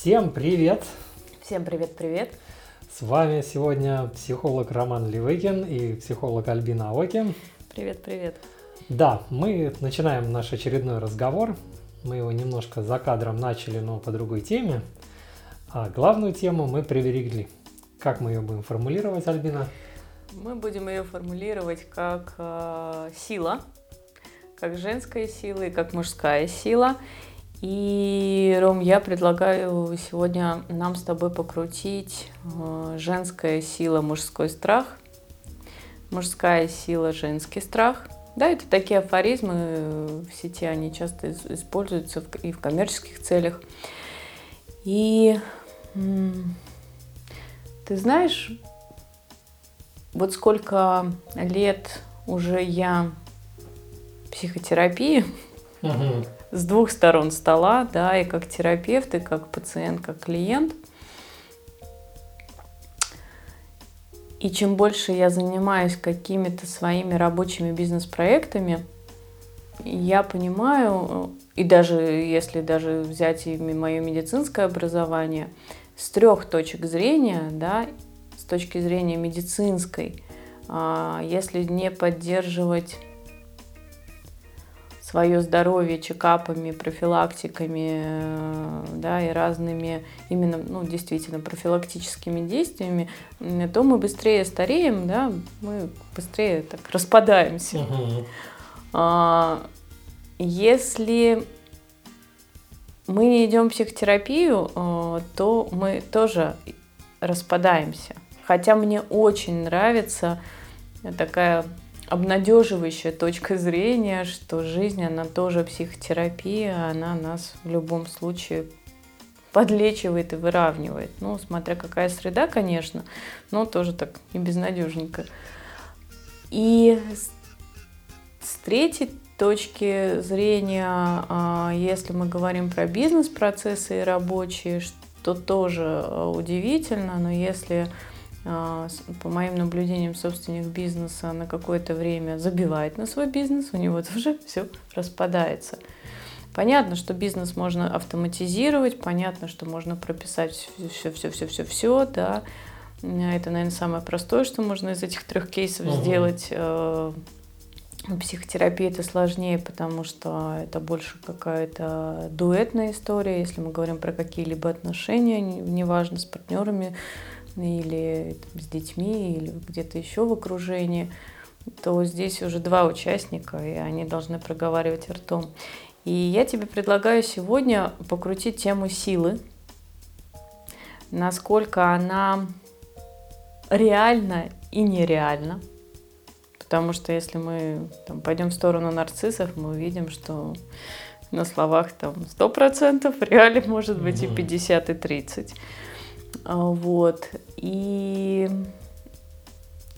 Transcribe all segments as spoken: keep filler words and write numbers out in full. Всем привет! Всем привет-привет! С вами сегодня психолог Роман Левыкин и психолог Альбина Аоки. Привет-привет! Да, мы начинаем наш очередной разговор. Мы его немножко за кадром начали, но по другой теме. А главную тему мы приберегли. Как мы ее будем формулировать, Альбина? Мы будем ее формулировать как э, сила, как женская сила и как мужская сила. И, Ром, я предлагаю сегодня нам с тобой покрутить э, женская сила, мужской страх, мужская сила, женский страх. Да, это такие афоризмы в сети, они часто используются и в коммерческих целях. И ты знаешь, вот сколько лет уже я психотерапии uh-huh. с двух сторон стола, да, и как терапевт, и как пациент, как клиент. И чем больше я занимаюсь какими-то своими рабочими бизнес-проектами, я понимаю, и даже если даже взять и мое медицинское образование, с трех точек зрения, да, с точки зрения медицинской, если не поддерживать свое здоровье чекапами, профилактиками, да, и разными именно, ну, действительно профилактическими действиями, то мы быстрее стареем, да, мы быстрее так распадаемся. Угу. Если мы не идем в психотерапию, то мы тоже распадаемся. Хотя мне очень нравится такая обнадеживающая точка зрения, что жизнь, она тоже психотерапия, она нас в любом случае подлечивает и выравнивает. Ну, смотря какая среда, конечно, но тоже так не безнадежненько. И с третьей точки зрения, если мы говорим про бизнес-процессы и рабочие, что тоже удивительно, но если... по моим наблюдениям, собственник бизнеса на какое-то время забивает на свой бизнес, у него тоже все распадается. Понятно, что бизнес можно автоматизировать, понятно, что можно прописать все-все-все-все-все, да. Это, наверное, самое простое, что можно из этих трех кейсов угу. сделать. Психотерапия это сложнее, потому что это больше какая-то дуэтная история, если мы говорим про какие-либо отношения, неважно, с партнерами, или там, с детьми, или где-то еще в окружении, то здесь уже два участника, и они должны проговаривать ртом. И я тебе предлагаю сегодня покрутить тему силы, насколько она реальна и нереальна. Потому что если мы там, пойдем в сторону нарциссов, мы увидим, что на словах там, сто процентов, в реале может быть и пятьдесят, и тридцать. Вот. И,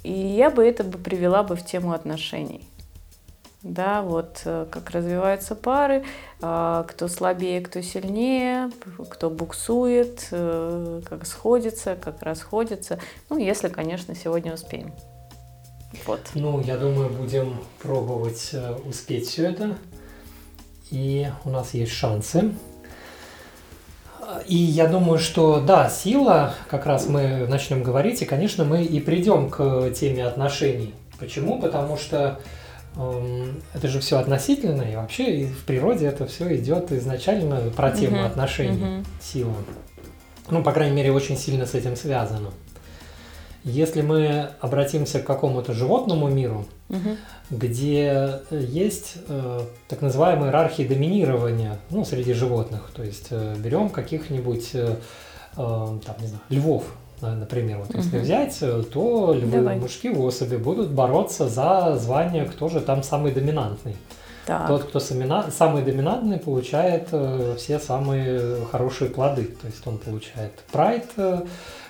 и я бы это бы привела бы в тему отношений. Да, вот как развиваются пары, кто слабее, кто сильнее, кто буксует, как сходится, как расходится. Ну, если, конечно, сегодня успеем. Вот. Ну, я думаю, будем пробовать успеть все это. И у нас есть шансы. И я думаю, что, да, сила, как раз мы начнем говорить, и, конечно, мы и придем к теме отношений. Почему? Потому что эм, это же все относительно, и вообще и в природе это все идет изначально про тему uh-huh. отношений, uh-huh. сила. Ну, по крайней мере, очень сильно с этим связано. Если мы обратимся к какому-то животному миру, uh-huh. где есть э, так называемые иерархии доминирования, ну, среди животных, то есть э, берем каких-нибудь э, э, там, не знаю, львов, например, вот, uh-huh. если взять, то львы, Давай. мужские особи будут бороться за звание, кто же там самый доминантный. Так. Тот, кто самина... самый доминантный, получает э, все самые хорошие плоды, то есть он получает прайд, э,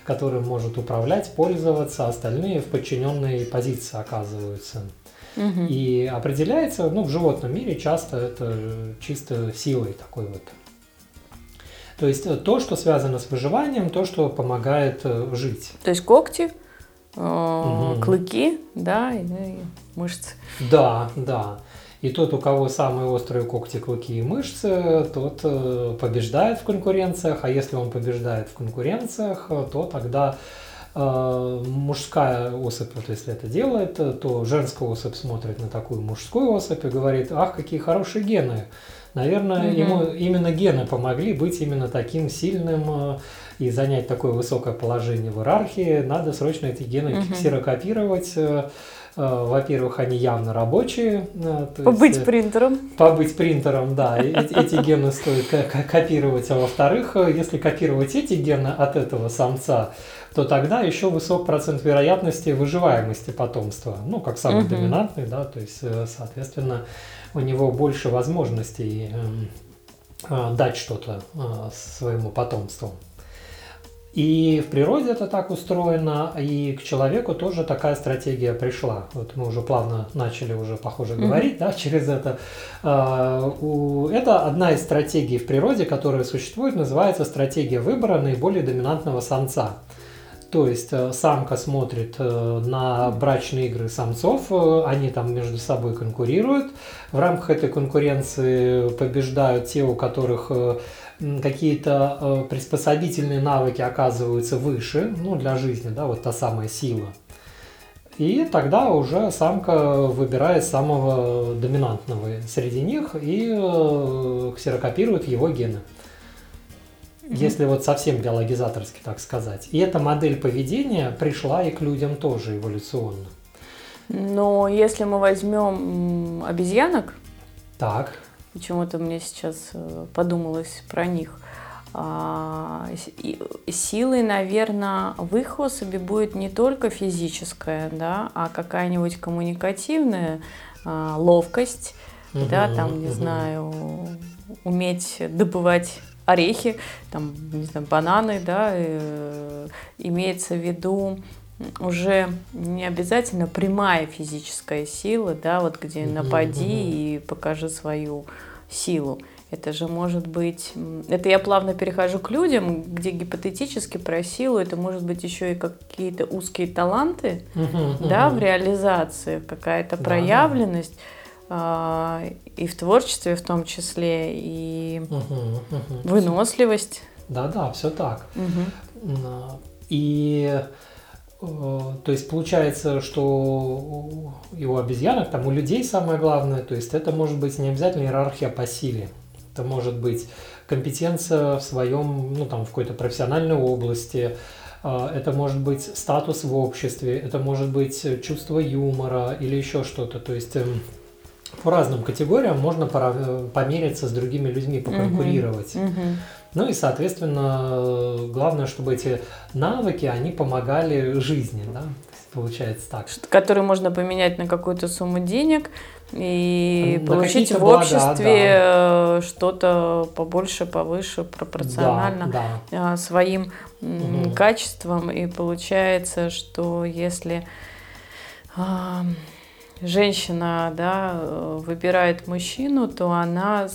которым может управлять, пользоваться, остальные в подчиненной позиции оказываются. Угу. И определяется, ну, в животном мире часто это чисто силой такой вот. То есть то, что связано с выживанием, то, что помогает жить. То есть когти, угу. клыки, да, и мышцы. Да, да. И тот, у кого самые острые когти, клыки и мышцы, тот побеждает в конкуренциях. А если он побеждает в конкуренциях, то тогда мужская особь, вот если это делает, то женская особь смотрит на такую мужскую особь и говорит: ах, какие хорошие гены. Наверное, mm-hmm. ему именно гены помогли быть именно таким сильным и занять такое высокое положение в иерархии. Надо срочно эти гены mm-hmm. ксерокопировать. Во-первых, они явно рабочие. То побыть есть, принтером. Побыть принтером, да. Эти гены стоит копировать. А во-вторых, если копировать эти гены от этого самца, то тогда еще высок процент вероятности выживаемости потомства. Ну, как самый угу. доминантный, да, то есть, соответственно, у него больше возможностей дать что-то своему потомству. И в природе это так устроено, и к человеку тоже такая стратегия пришла. Вот мы уже плавно начали уже, похоже, mm-hmm. говорить, да, через это. Это одна из стратегий в природе, которая существует, называется стратегия выбора наиболее доминантного самца. То есть самка смотрит на брачные игры самцов, они там между собой конкурируют. В рамках этой конкуренции побеждают те, у которых какие-то приспособительные навыки оказываются выше, ну, для жизни, да, вот та самая сила. И тогда уже самка выбирает самого доминантного среди них и ксерокопирует его гены. Если вот совсем биологизаторски, так сказать. И эта модель поведения пришла и к людям тоже эволюционно. Но если мы возьмем обезьянок, так. Почему-то мне сейчас подумалось про них, силой, наверное, в их особи будет не только физическая, да, а какая-нибудь коммуникативная ловкость, угу, да, там, не угу. знаю, уметь добывать орехи, там, не знаю, бананы, да, э, имеется в виду уже не обязательно прямая физическая сила, да, вот где напади mm-hmm. и покажи свою силу. Это же может быть... Это я плавно перехожу к людям, где гипотетически про силу это может быть еще и какие-то узкие таланты, mm-hmm. да, в реализации, какая-то mm-hmm. проявленность. И в творчестве в том числе, и угу, угу. выносливость. Да-да, все так. Угу. И то есть получается, что и у обезьянок, там у людей самое главное, то есть это может быть не обязательно иерархия по силе. Это может быть компетенция в своем, ну там в какой-то профессиональной области. Это может быть статус в обществе, это может быть чувство юмора или еще что-то. То есть по разным категориям можно помериться с другими людьми, поконкурировать. Uh-huh. Uh-huh. Ну и, соответственно, главное, чтобы эти навыки, они помогали жизни, да? Получается так. Которые можно поменять на какую-то сумму денег и на получить в обществе блага, да. что-то побольше, повыше, пропорционально да, да. своим uh-huh. качествам. И получается, что если... женщина, да, выбирает мужчину, то она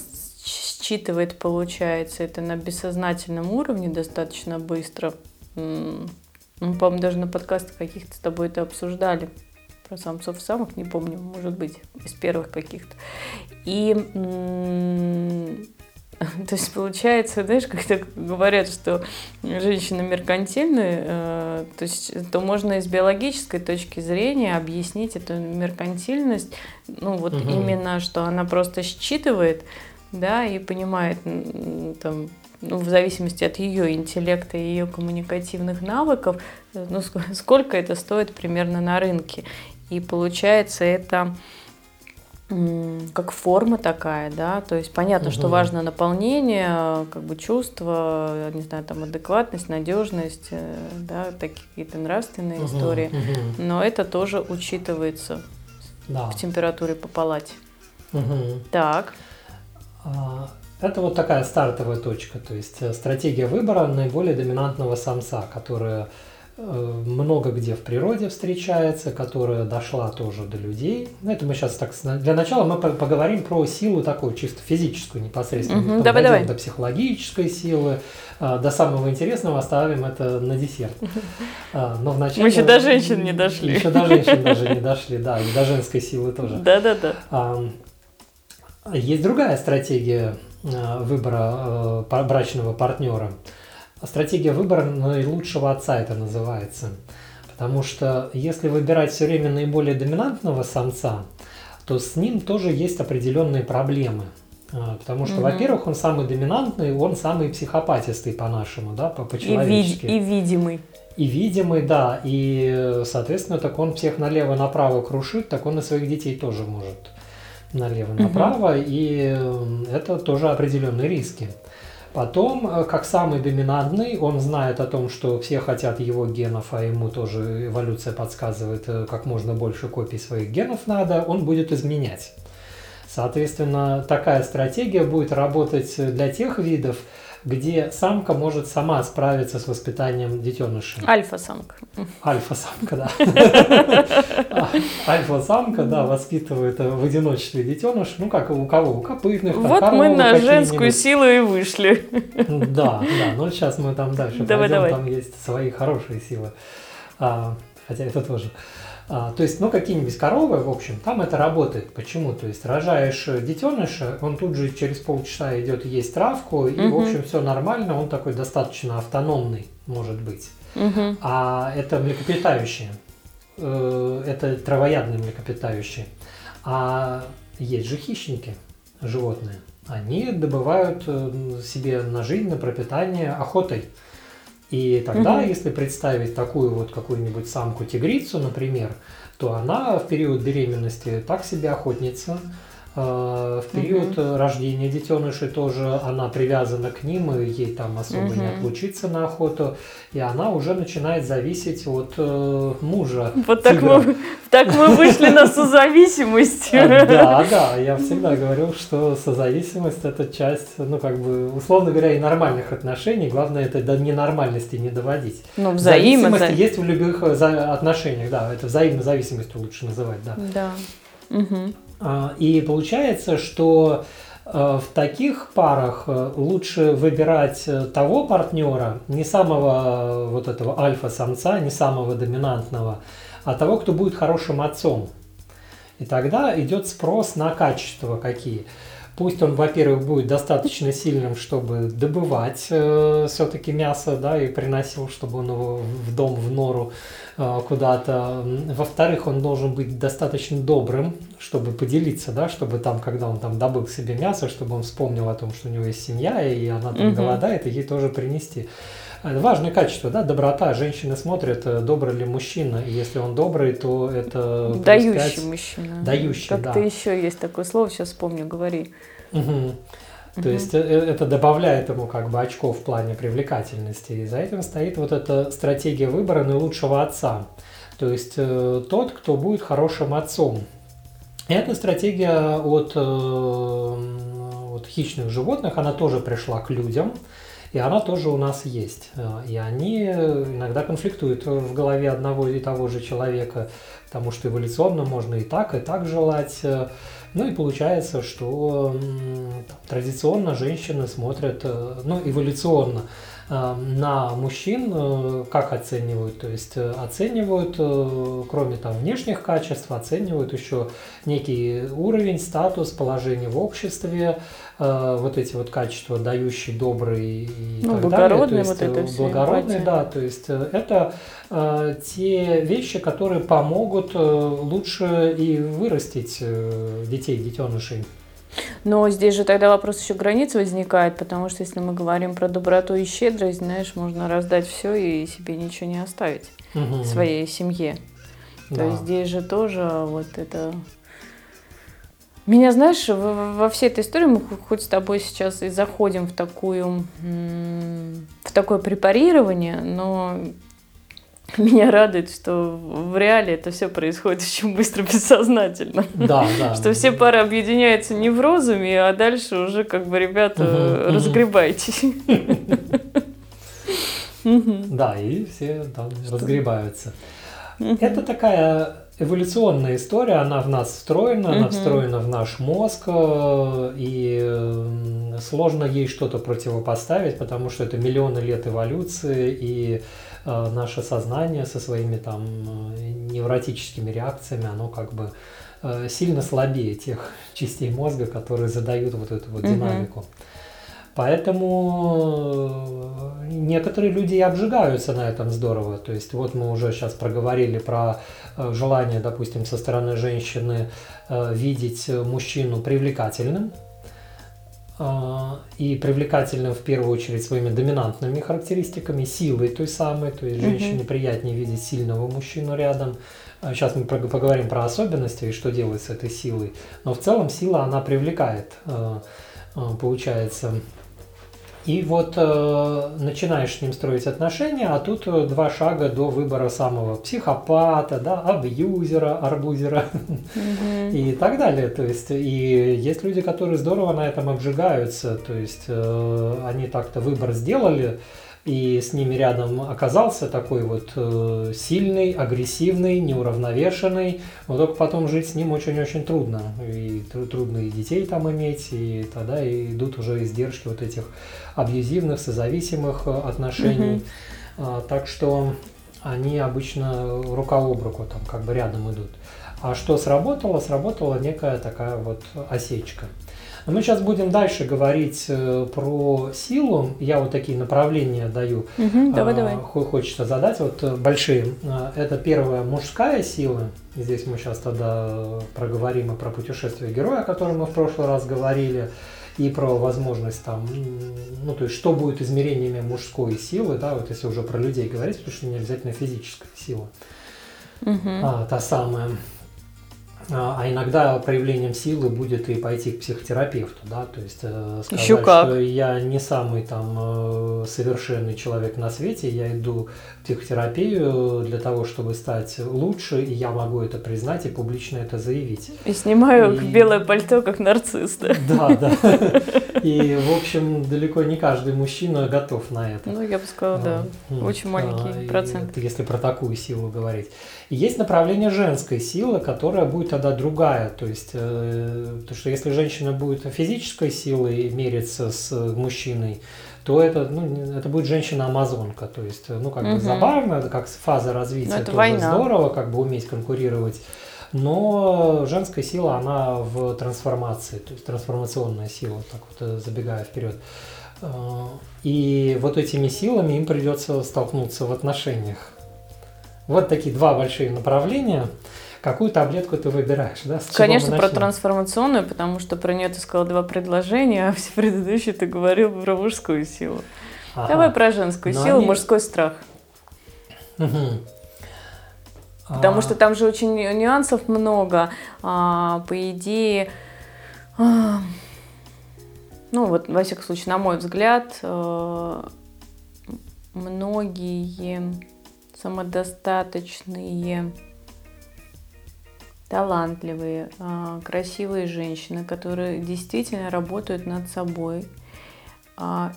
считывает, получается, это на бессознательном уровне достаточно быстро. Мы, по-моему, даже на подкастах каких-то с тобой это обсуждали. Про самцов самых, не помню, может быть, из первых каких-то. И, то есть, получается, знаешь, как-то говорят, что женщины меркантильны, то есть, то можно из биологической точки зрения объяснить эту меркантильность, ну, вот угу. именно, что она просто считывает, да, и понимает, там, ну, в зависимости от ее интеллекта и ее коммуникативных навыков, ну, сколько это стоит примерно на рынке. И получается, это... как форма такая, да, то есть понятно, угу. что важно наполнение, как бы чувство, не знаю, там адекватность, надежность, да, такие какие-то нравственные угу. истории, угу. но это тоже учитывается да. в температуре по палате. Угу. Так. Это вот такая стартовая точка, то есть стратегия выбора наиболее доминантного самца, которая много где в природе встречается, которая дошла тоже до людей. Это мы сейчас так... Для начала мы поговорим про силу такую, чисто физическую непосредственно. Угу, Там давай, давай. До психологической силы, до самого интересного оставим это на десерт. Но вначале... Мы еще до женщин не дошли. Еще до женщин даже не дошли, да, и до женской силы тоже. Да-да-да. Есть другая стратегия выбора брачного партнера. Стратегия выбора наилучшего отца это называется. Потому что если выбирать все время наиболее доминантного самца, то с ним тоже есть определенные проблемы. Потому что, угу. во-первых, он самый доминантный, он самый психопатистый по-нашему, да, по-человечески. И, вид- и видимый. И видимый, да. И, соответственно, так он всех налево-направо крушит, так он и своих детей тоже может налево-направо. Угу. И это тоже определенные риски. Потом, как самый доминантный, он знает о том, что все хотят его генов, а ему тоже эволюция подсказывает, как можно больше копий своих генов надо, он будет изменять. Соответственно, такая стратегия будет работать для тех видов, где самка может сама справиться с воспитанием детеныша. Альфа-самка. Альфа-самка, да. Альфа-самка, да, воспитывает в одиночестве детеныш. Ну, как у кого? У копытных. Вот мы на женскую силу и вышли. Да, да. Ну, сейчас мы там дальше пойдем. Там есть свои хорошие силы. Хотя это тоже... То есть, ну, какие-нибудь коровы, в общем, там это работает. Почему? То есть, рожаешь детеныша, он тут же через полчаса идет есть травку, и, угу. в общем, все нормально, он такой достаточно автономный, может быть. Угу. А это млекопитающие, это травоядные млекопитающие. А есть же хищники, животные. Они добывают себе на жизнь, на пропитание охотой. И тогда, угу. если представить такую вот какую-нибудь самку-тигрицу, например, то она в период беременности так себе охотница, в период угу. рождения детенышей тоже она привязана к ним, и ей там особо угу. не отлучиться на охоту, и она уже начинает зависеть от э, мужа. Вот так мы, так мы вышли на созависимость. Да, да, я всегда говорил, что созависимость это часть, ну как бы, условно говоря, и нормальных отношений, главное это до ненормальности не доводить. Ну, взаимозависимость. Зависимость есть в любых отношениях, да, это взаимозависимость лучше называть, да. Да. Угу. И получается, что в таких парах лучше выбирать того партнера, не самого вот этого альфа-самца, не самого доминантного, а того, кто будет хорошим отцом. И тогда идет спрос на качества какие. Пусть он, во-первых, будет достаточно сильным, чтобы добывать э, все-таки мясо, да, и приносил, чтобы он его в дом, в нору э, куда-то. Во-вторых, он должен быть достаточно добрым, чтобы поделиться, да, чтобы там, когда он там добыл себе мясо, чтобы он вспомнил о том, что у него есть семья, и она там угу. голодает, и ей тоже принести. Важное качество, да, доброта. Женщины смотрят, добрый ли мужчина. И если он добрый, то это... Дающий пять... мужчина. Дающий, как-то да. Как-то еще есть такое слово, сейчас вспомню, говори. Угу. То угу. есть это добавляет ему как бы очков в плане привлекательности. И за этим стоит вот эта стратегия выбора наилучшего отца. То есть тот, кто будет хорошим отцом. Эта стратегия от, от хищных животных, она тоже пришла к людям. И она тоже у нас есть. И они иногда конфликтуют в голове одного и того же человека, потому что эволюционно можно и так, и так желать. Ну и получается, что там, традиционно женщины смотрят, ну эволюционно, на мужчин как оценивают? То есть оценивают, кроме там внешних качеств, оценивают еще некий уровень, статус, положение в обществе, вот эти вот качества, дающие, добрые и ну, так далее. Вот это все благородные, да. То есть это те вещи, которые помогут лучше и вырастить детей, детенышей. Но здесь же тогда вопрос еще границ возникает, потому что если мы говорим про доброту и щедрость, знаешь, можно раздать все и себе ничего не оставить угу. своей семье. Да. То есть здесь же тоже вот это... Меня, знаешь, во всей этой истории мы хоть с тобой сейчас и заходим в, такую, в такое препарирование, но... Меня радует, что в реале это все происходит очень быстро, бессознательно. Да, да. Что все пары объединяются неврозами, а дальше уже как бы, ребята, угу, разгребайтесь. Да, и все разгребаются. Это такая эволюционная история, она в нас встроена, она встроена в наш мозг, и сложно ей что-то противопоставить, потому что это миллионы лет эволюции, и наше сознание со своими там невротическими реакциями, оно как бы сильно слабее тех частей мозга, которые задают вот эту вот mm-hmm. динамику. Поэтому некоторые люди и обжигаются на этом здорово. То есть вот мы уже сейчас проговорили про желание, допустим, со стороны женщины видеть мужчину привлекательным. И привлекательным в первую очередь своими доминантными характеристиками, силой той самой. То есть женщине приятнее видеть сильного мужчину рядом. Сейчас мы поговорим про особенности и что делать с этой силой. Но в целом сила, она привлекает, получается. И вот э, начинаешь с ним строить отношения, а тут два шага до выбора самого психопата, да, абьюзера, арбузера mm-hmm. и так далее. То есть, и есть люди, которые здорово на этом обжигаются, то есть э, они так-то выбор сделали, и с ними рядом оказался такой вот э, сильный, агрессивный, неуравновешенный, но только потом жить с ним очень-очень трудно. И тру- трудно и детей там иметь, и тогда и идут уже издержки вот этих абьюзивных, созависимых отношений. Mm-hmm. А, так что они обычно рука об руку там как бы рядом идут. А что сработало? Сработала некая такая вот осечка. Мы сейчас будем дальше говорить про силу. Я вот такие направления даю. Угу, давай, давай. Хочется задать вот большие. Это первая мужская сила. Здесь мы сейчас тогда проговорим и про путешествие героя, о котором мы в прошлый раз говорили, и про возможность там, ну то есть что будет измерениями мужской силы, да, вот если уже про людей говорить, потому что не обязательно физическая сила, угу. а, та самая. А иногда проявлением силы будет и пойти к психотерапевту, да, то есть сказать, что я не самый там совершенный человек на свете, я иду в психотерапию для того, чтобы стать лучше, и я могу это признать и публично это заявить. И снимаю и... белое пальто, как нарцисс. Да, да. И, в общем, далеко не каждый мужчина готов на это. Ну, я бы сказала, да. Очень маленький процент. Если про такую силу говорить. Есть направление женской силы, которая будет тогда другая. То есть, э, то, что если женщина будет физической силой мериться с мужчиной, то это, ну, это будет женщина-амазонка. То есть, ну, как угу. бы забавно, как фаза развития, это тоже здорово, как бы уметь конкурировать. Но женская сила, она в трансформации, то есть трансформационная сила, так вот забегая вперед. И вот этими силами им придется столкнуться в отношениях. Вот такие два большие направления. Какую таблетку ты выбираешь, да? Конечно, про трансформационную, потому что про нее ты сказал два предложения, а все предыдущие ты говорил про мужскую силу. Ага. Давай про женскую Но силу, они... мужской страх. Угу. Потому а... что там же очень нюансов много. А, по идее, а... ну вот, во всяком случае, на мой взгляд, а... многие самодостаточные, талантливые, красивые женщины, которые действительно работают над собой.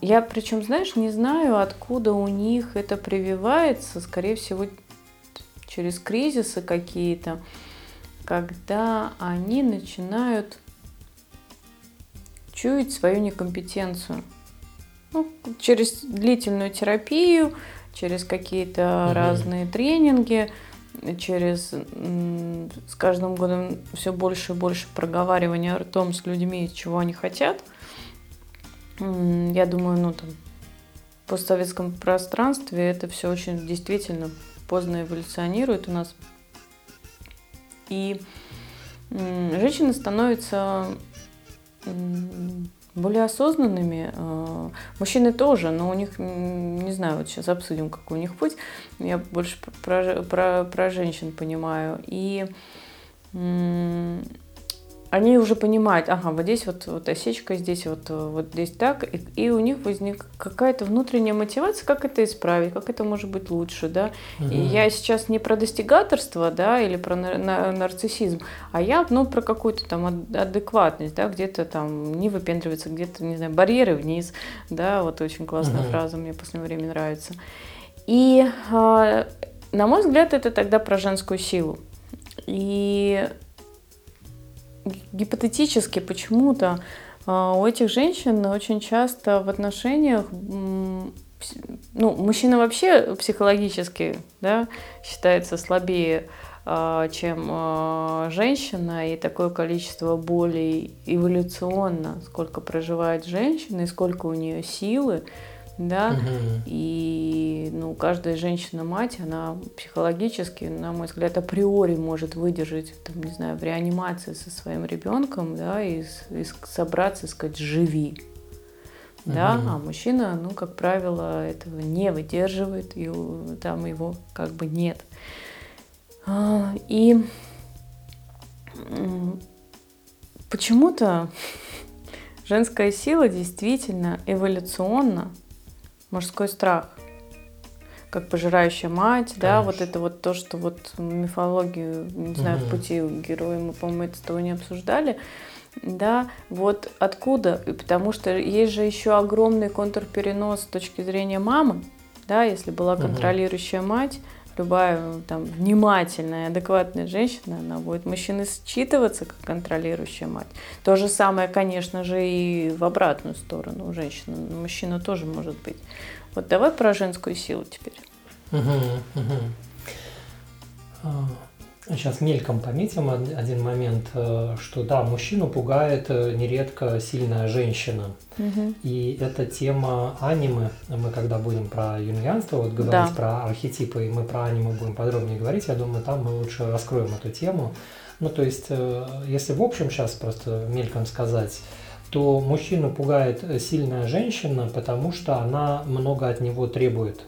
Я, причем, знаешь, не знаю, откуда у них это прививается, скорее всего, через кризисы какие-то, когда они начинают чуять свою некомпетенцию. Ну, через длительную терапию, через какие-то mm-hmm. разные тренинги, через с каждым годом все больше и больше проговаривания о том с людьми, чего они хотят. Я думаю, ну там в постсоветском пространстве это все очень действительно поздно эволюционирует у нас. И женщины становятся более осознанными. Мужчины тоже, но у них, не знаю, вот сейчас обсудим, какой у них путь. Я больше про, про, про женщин понимаю. И м- они уже понимают, ага, вот здесь вот, вот осечка, здесь вот, вот здесь так. И, и у них возник какая-то внутренняя мотивация, как это исправить, как это может быть лучше, да. Угу. И я сейчас не про достигаторство, да, или про нар- нар- нарциссизм, а я, ну, про какую-то там адекватность, да, где-то там не выпендриваться, где-то, не знаю, барьеры вниз, да, вот очень классная угу. фраза, мне в последнее время нравится. И, э, на мой взгляд, это тогда про женскую силу. И... гипотетически почему-то у этих женщин очень часто в отношениях, ну, мужчина вообще психологически, да, считается слабее чем женщина, и такое количество боли эволюционно, сколько проживает женщина и сколько у нее силы, да, угу. И ну, каждая женщина-мать, она психологически, на мой взгляд, априори может выдержать, там, не знаю, в реанимации со своим ребенком, да, и, и собраться и сказать «живи». Да, угу. А мужчина, ну, как правило, этого не выдерживает, и там его как бы нет. И почему-то женская сила действительно эволюционна, мужской страх, как пожирающая мать, конечно. Да, вот это вот то, что вот мифологию, не знаю, угу. в пути героя, мы, по-моему, это с тобой не обсуждали, да, вот откуда, потому что есть же еще огромный контрперенос с точки зрения мамы, да, если была контролирующая угу. мать, любая там внимательная, адекватная женщина, она будет мужчины считываться как контролирующая мать. То же самое, конечно же, и в обратную сторону у женщины. Мужчина тоже может быть. Вот давай про женскую силу теперь. Угу, угу. Сейчас мельком пометим один момент, что да, мужчину пугает нередко сильная женщина. Угу. И эта тема анимы, мы когда будем про юнгианство вот, говорить, да. про архетипы, и мы про аниму будем подробнее говорить, я думаю, там мы лучше раскроем эту тему. Ну то есть, если в общем сейчас просто мельком сказать, то мужчину пугает сильная женщина, потому что она много от него требует.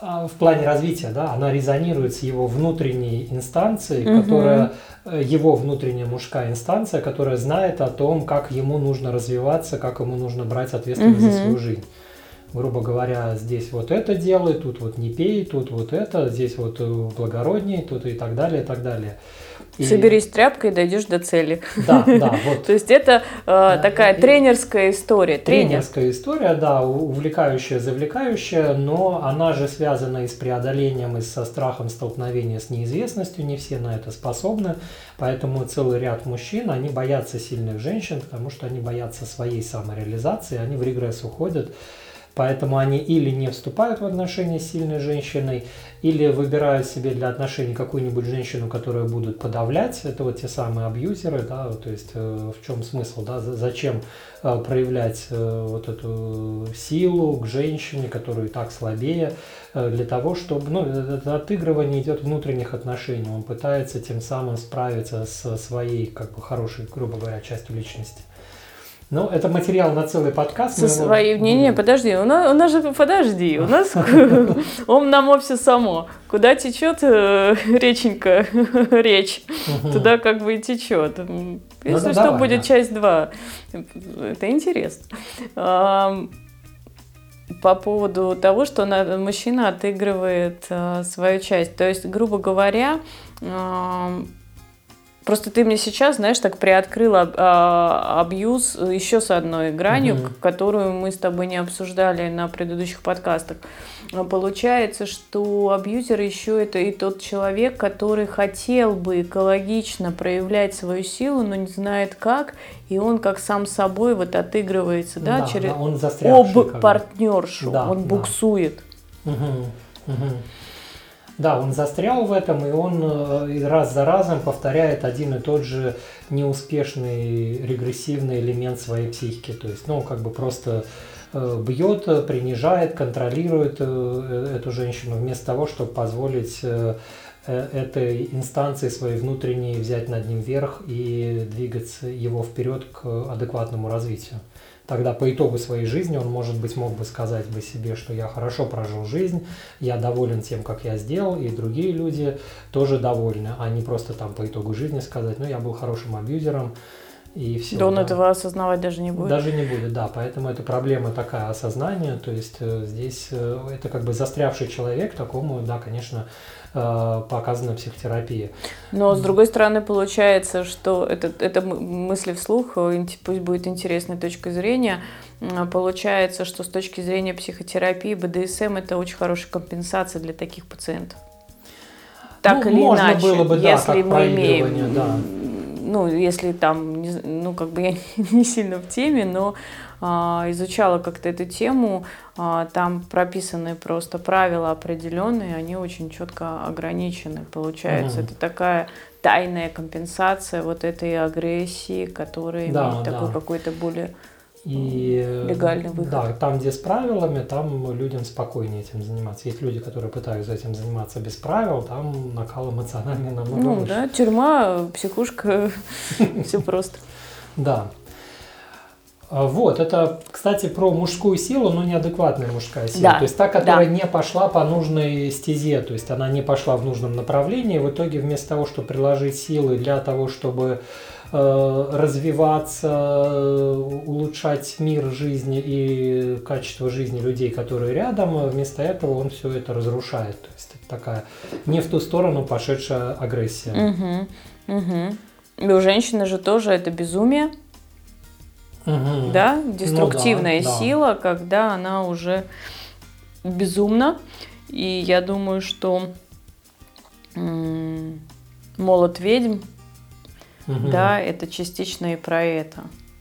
В плане развития, да, она резонирует с его внутренней инстанцией, угу. которая, его внутренняя мужская инстанция, которая знает о том, как ему нужно развиваться, как ему нужно брать ответственность угу. за свою жизнь. Грубо говоря, здесь вот это делай, тут вот не пей, тут вот это, здесь вот благородней, тут и так далее, и так далее. И... Соберись тряпкой и дойдешь до цели. Да, да, вот. То есть это э, такая и... тренерская история. Тренер. Тренерская история, да, увлекающая, завлекающая, но она же связана и с преодолением, и со страхом столкновения с неизвестностью. Не все на это способны, поэтому целый ряд мужчин, они боятся сильных женщин, потому что они боятся своей самореализации, они в регресс уходят. Поэтому они или не вступают в отношения с сильной женщиной, или выбирают себе для отношений какую-нибудь женщину, которую будут подавлять. Это вот те самые абьюзеры, да, то есть в чем смысл, да, зачем проявлять вот эту силу к женщине, которая и так слабее, для того, чтобы, ну, это отыгрывание идет внутренних отношений, он пытается тем самым справиться со своей, как бы, хорошей, грубо говоря, частью личности. Ну, это материал на целый подкаст. Со своей... его... Не-не, подожди, у нас, у нас же... Подожди, у нас... Ом намо все само. Куда течет реченька, речь, туда как бы и течет. Если что, будет часть два. Это интересно. По поводу того, что мужчина отыгрывает свою часть. То есть, грубо говоря... Просто ты мне сейчас, знаешь, так приоткрыла абьюз еще с одной гранью, mm-hmm. которую мы с тобой не обсуждали на предыдущих подкастах. Получается, что абьюзер еще это и тот человек, который хотел бы экологично проявлять свою силу, но не знает как, и он как сам собой вот отыгрывается, да, да через он об партнершу, да, он да. буксует. Mm-hmm. Mm-hmm. Да, он застрял в этом, и он раз за разом повторяет один и тот же неуспешный регрессивный элемент своей психики. То есть, ну, как бы просто бьет, принижает, контролирует эту женщину, вместо того, чтобы позволить этой инстанции своей внутренней взять над ним верх и двигаться его вперед к адекватному развитию. Тогда по итогу своей жизни он, может быть, мог бы сказать бы себе, что я хорошо прожил жизнь, я доволен тем, как я сделал, и другие люди тоже довольны, а не просто там по итогу жизни сказать, ну, я был хорошим абьюзером, и все. Да он да. этого осознавать даже не будет. Даже не будет, да, поэтому это проблема такая осознания, то есть здесь это как бы застрявший человек, такому, да, конечно, показана психотерапия. Но, с другой стороны, получается, что это, это мысли вслух, пусть будет интересная точка зрения, получается, что с точки зрения психотерапии бэ дэ эс эм – это очень хорошая компенсация для таких пациентов. Так ну, или можно иначе, было бы, да, если мы имеем… Да. Ну, если там, ну, как бы я не сильно в теме, но изучала как-то эту тему, там прописаны просто правила определенные, они очень четко ограничены. Получается, mm-hmm. это такая тайная компенсация вот этой агрессии, которая да, имеет да. такой какой-то более и, легальный выход. Да, там, где с правилами, там людям спокойнее этим заниматься. Есть люди, которые пытаются этим заниматься без правил, там накал эмоциональный намного ну, выше. Ну да, тюрьма, психушка, все просто. Да. Вот, это, кстати, про мужскую силу, но неадекватная мужская сила. Да. То есть та, которая да. не пошла по нужной стезе, то есть она не пошла в нужном направлении. В итоге вместо того, чтобы приложить силы для того, чтобы э, развиваться, улучшать мир жизни и качество жизни людей, которые рядом, вместо этого он все это разрушает. То есть это такая не в ту сторону пошедшая агрессия. Угу, угу. И у женщины же тоже это безумие. Угу. Да, деструктивная ну, да, сила, да. когда она уже безумна. И я думаю, что м- молот ведьм, угу. да, это частично и про это.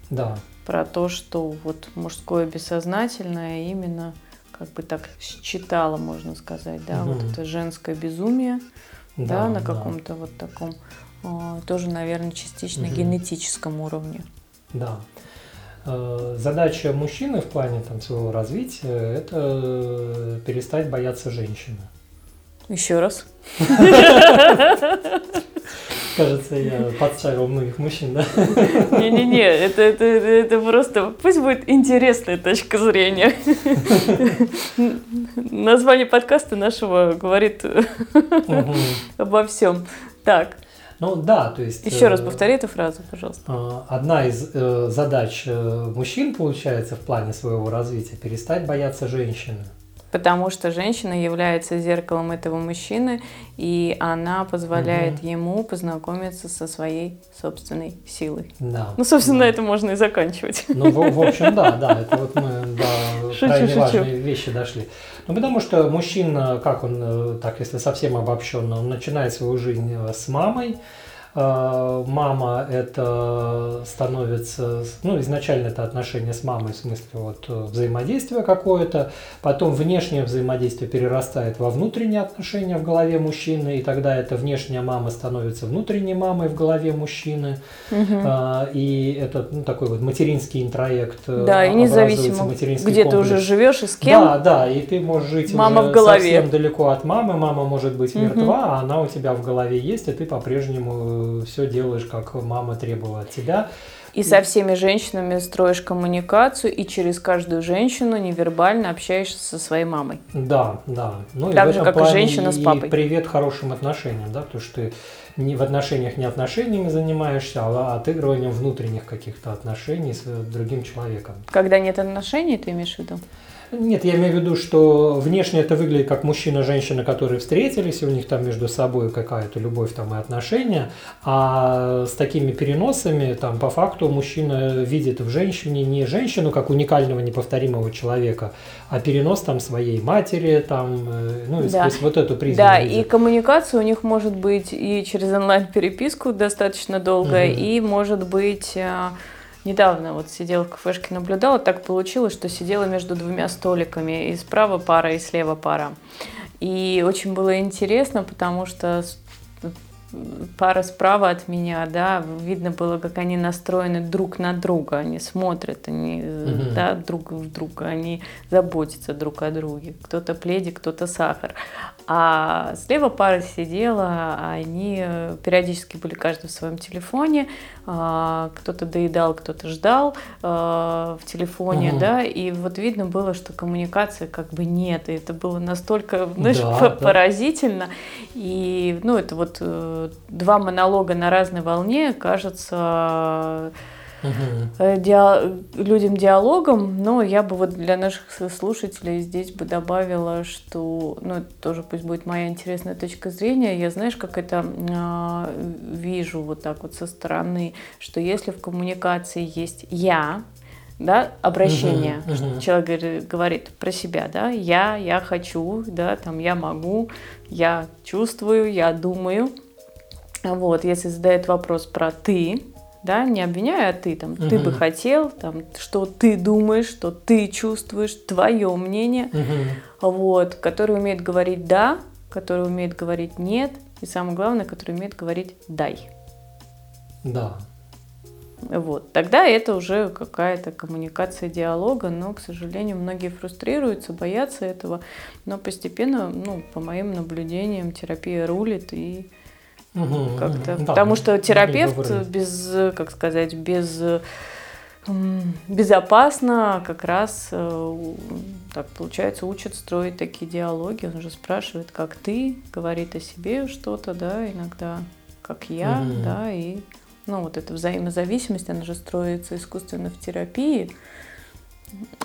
Да. Про то, что вот мужское бессознательное именно как бы так считало, можно сказать, да, угу. вот это женское безумие, да, да на каком-то да. вот таком э- тоже, наверное, частично угу. генетическом уровне. Да. Задача мужчины в плане там, своего развития – это перестать бояться женщины. Еще раз. Кажется, я подставил многих мужчин, да? Не-не-не, это, это, это просто… Пусть будет интересная точка зрения. Название подкаста нашего говорит угу. обо всем. Так. Ну да, то есть... Еще раз повтори эту фразу, пожалуйста. Одна из э, задач мужчин, получается, в плане своего развития – перестать бояться женщины. Потому что женщина является зеркалом этого мужчины, и она позволяет угу. ему познакомиться со своей собственной силой. Да. Ну, собственно, да. на этом можно и заканчивать. Ну, в, в общем, да, да, это вот мы до шучу, крайне шучу. важные вещи дошли. Ну, потому что мужчина, как он, так, если совсем обобщенно, он начинает свою жизнь с мамой. Мама это становится, ну изначально это отношение с мамой, в смысле вот взаимодействие какое-то, потом внешнее взаимодействие перерастает во внутренние отношения в голове мужчины, и тогда эта внешняя мама становится внутренней мамой в голове мужчины, угу. и это ну, такой вот материнский интроект, да, и независимо, где комплекс. Ты уже живешь и с кем, да, да, и ты можешь жить мама уже в голове. Совсем далеко от мамы, мама может быть мертва, угу. а она у тебя в голове есть, и ты по-прежнему все делаешь, как мама требовала от тебя. И со всеми женщинами строишь коммуникацию, и через каждую женщину невербально общаешься со своей мамой. Да, да. Ну, так и же, как и женщина с папой. И привет хорошим отношениям, да, потому что ты не в отношениях не отношениями занимаешься, а отыгрыванием внутренних каких-то отношений с другим человеком. Когда нет отношений, ты имеешь в виду? Нет, я имею в виду, что внешне это выглядит как мужчина-женщина, которые встретились, и у них там между собой какая-то любовь там, и отношения, а с такими переносами там, по факту мужчина видит в женщине не женщину как уникального, неповторимого человека, а перенос там, своей матери, там, ну, да. то есть вот эту призму. Да, видит. И коммуникация у них может быть и через онлайн-переписку достаточно долго, угу. и может быть... Недавно вот сидела в кафешке, наблюдала, так получилось, что сидела между двумя столиками, и справа пара, и слева пара. И очень было интересно, потому что пара справа от меня, да, видно было, как они настроены друг на друга, они смотрят, они mm-hmm. да, друг в друга, они заботятся друг о друге. Кто-то пледик, кто-то сахар. А слева пара сидела, они периодически были каждый в своем телефоне, кто-то доедал, кто-то ждал в телефоне, угу. да, и вот видно было, что коммуникации как бы нет, и это было настолько, знаешь, да, поразительно, да. и, ну, это вот два монолога на разной волне, кажется... Uh-huh. Диа- людям диалогом, но я бы вот для наших слушателей здесь бы добавила, что, ну, это тоже пусть будет моя интересная точка зрения, я, знаешь, как это э- вижу вот так вот со стороны, что если в коммуникации есть «я», да, обращение, uh-huh, uh-huh. человек говорит про себя, да, «я», «я хочу», да, там «я могу», «я чувствую», «я думаю», вот, если задает вопрос про «ты», да, не обвиняй, а ты там, угу. ты бы хотел, там, что ты думаешь, что ты чувствуешь, твое мнение, угу. вот, который умеет говорить да, который умеет говорить нет, и самое главное, который умеет говорить дай. Да. Вот, тогда это уже какая-то коммуникация диалога, но, к сожалению, многие фрустрируются, боятся этого, но постепенно, ну, по моим наблюдениям, терапия рулит и угу, как-то, да, потому что терапевт без, как сказать, без безопасно как раз так получается учит строить такие диалоги, он же спрашивает, как ты, говорит о себе что-то, да, иногда, как я, угу. да, и ну, вот эта взаимозависимость, она же строится искусственно в терапии.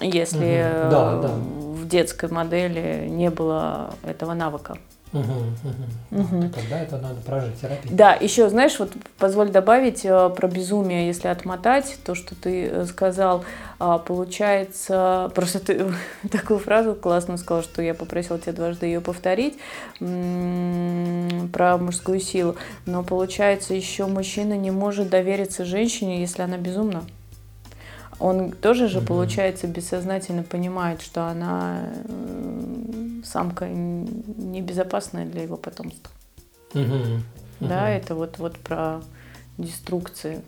Если угу, да, да. в детской модели не было этого навыка. Угу, угу. Угу. Тогда это надо прожить терапию. Да, еще, знаешь, вот позволь добавить про безумие, если отмотать, то, что ты сказал, получается, просто ты такую фразу классную сказал, что я попросила тебя дважды ее повторить, про мужскую силу, но получается еще мужчина не может довериться женщине, если она безумна. Он тоже же, угу. получается, бессознательно понимает, что она... самка небезопасная для его потомства. Uh-huh. Uh-huh. Да, это вот, вот про деструкцию.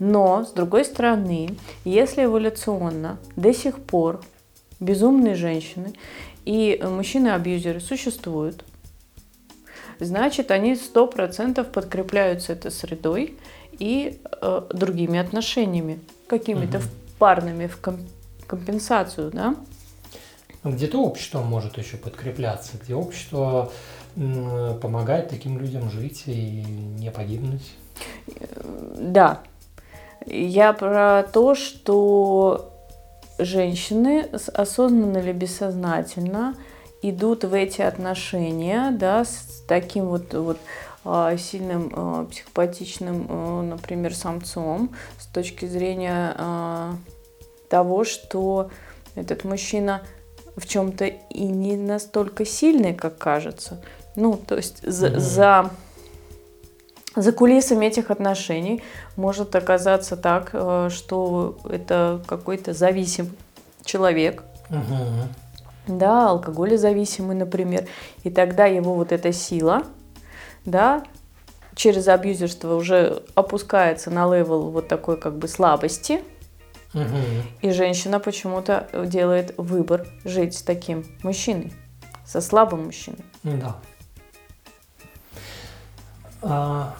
Но, с другой стороны, если эволюционно до сих пор безумные женщины и мужчины-абьюзеры существуют, значит, они сто процентов подкрепляются этой средой и э, другими отношениями, какими-то uh-huh. парными в комп- компенсацию, да? Где-то общество может еще подкрепляться, где общество помогает таким людям жить и не погибнуть. Да. Я про то, что женщины осознанно или бессознательно идут в эти отношения, да, с таким вот, вот сильным психопатичным, например, самцом с точки зрения того, что этот мужчина... в чем-то и не настолько сильный, как кажется. Ну, то есть за, mm-hmm. за, за кулисами этих отношений может оказаться так, что это какой-то зависимый человек, mm-hmm. да, алкоголезависимый, например, и тогда его вот эта сила, да, через абьюзерство уже опускается на левел вот такой как бы слабости. И женщина почему-то делает выбор жить с таким мужчиной, со слабым мужчиной. Да. А,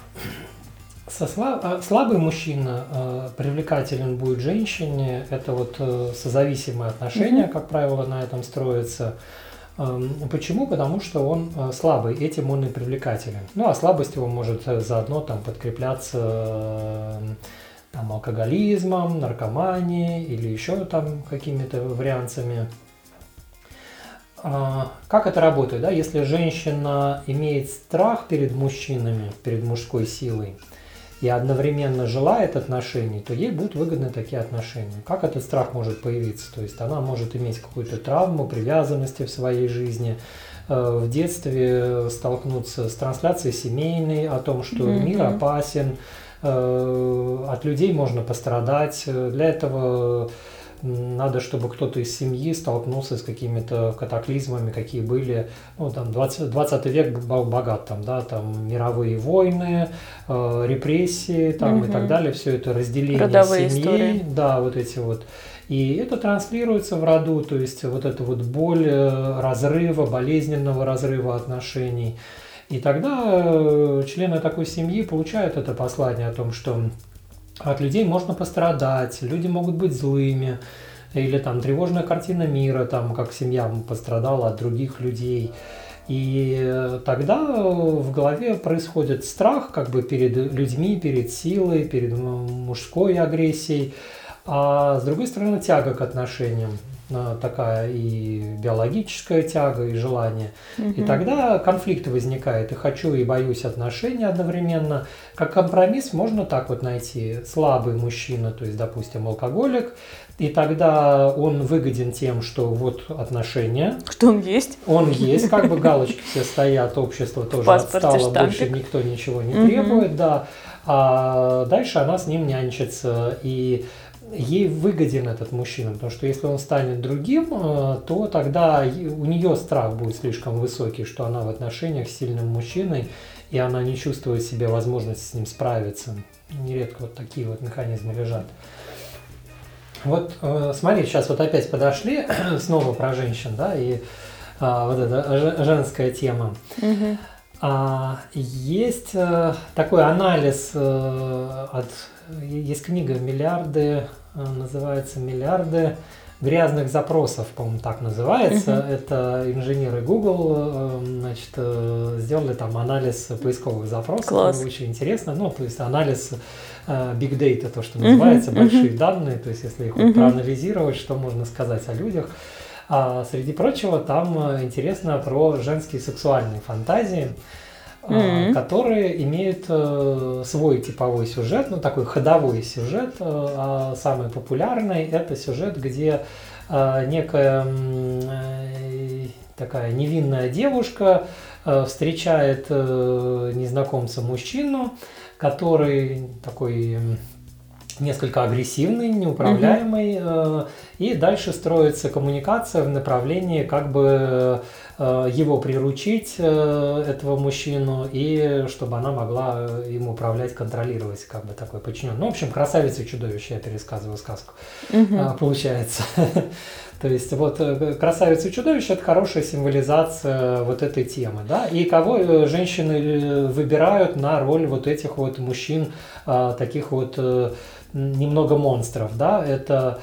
со слаб... Слабый мужчина а, привлекателен будет женщине. Это вот а, созависимые отношения, угу. как правило, на этом строятся. А, почему? Потому что он а, слабый, этим он и привлекателен. Ну, а слабость его может заодно там подкрепляться... А, там, алкоголизмом, наркоманией или еще там какими-то вариантами. А, как это работает? Да? Если женщина имеет страх перед мужчинами, перед мужской силой, и одновременно желает отношений, то ей будут выгодны такие отношения. Как этот страх может появиться? То есть она может иметь какую-то травму, привязанности в своей жизни, в детстве столкнуться с трансляцией семейной, о том, что mm-hmm. мир опасен, от людей можно пострадать. Для этого надо, чтобы кто-то из семьи столкнулся с какими-то катаклизмами, какие были. Ну, там двадцатый век был богат, там, да, там мировые войны, э, репрессии там, угу. и так далее. Все это разделение родовые семьи. Истории. Да, вот эти вот. И это транслируется в роду, то есть вот эта вот боль разрыва, болезненного разрыва отношений. И тогда члены такой семьи получают это послание о том, что от людей можно пострадать, люди могут быть злыми, или там тревожная картина мира, там как семья пострадала от других людей. И тогда в голове происходит страх как бы перед людьми, перед силой, перед мужской агрессией, а с другой стороны тяга к отношениям. Такая и биологическая тяга, и желание. Угу. И тогда конфликт возникает. И хочу, и боюсь отношений одновременно. Как компромисс можно так вот найти. Слабый мужчина, то есть, допустим, алкоголик, И тогда он выгоден тем, что вот отношения. Что он есть. Он есть, как бы галочки все стоят, общество тоже отстало, больше никто ничего не требует, да. А дальше она с ним нянчится, и ей выгоден этот мужчина, потому что если он станет другим, то тогда у нее страх будет слишком высокий, что она в отношениях с сильным мужчиной, и она не чувствует себе возможности с ним справиться. Нередко вот такие вот механизмы лежат. Вот э, смотри, сейчас вот опять подошли снова про женщин, да, и э, вот эта ж, женская тема. Mm-hmm. А, есть э, такой анализ э, от... Есть книга «Миллиарды», э, называется «Миллиарды грязных запросов», по-моему, так называется. Mm-hmm. Это инженеры Google, э, значит, э, сделали там анализ поисковых запросов. Класс. Очень интересно. Ну, то есть анализ... Big Data, то, что называется, uh-huh, большие uh-huh. данные, то есть если их uh-huh. проанализировать, что можно сказать о людях. А, среди прочего, там интересно про женские сексуальные фантазии, uh-huh. а, которые имеют а, свой типовой сюжет, ну такой ходовой сюжет. А, самый популярный – это сюжет, где а, некая а, такая невинная девушка а, встречает а, незнакомца мужчину, который такой несколько агрессивный, неуправляемый, mm-hmm. и дальше строится коммуникация в направлении, как бы его приручить, этого мужчину, и чтобы она могла им управлять, контролировать, как бы такой подчинен. Ну, в общем, «Красавица и чудовище», я пересказываю сказку, mm-hmm. получается. То есть вот «Красавица и чудовище» – это хорошая символизация вот этой темы, да, и кого женщины выбирают на роль вот этих вот мужчин, таких вот немного монстров, да, это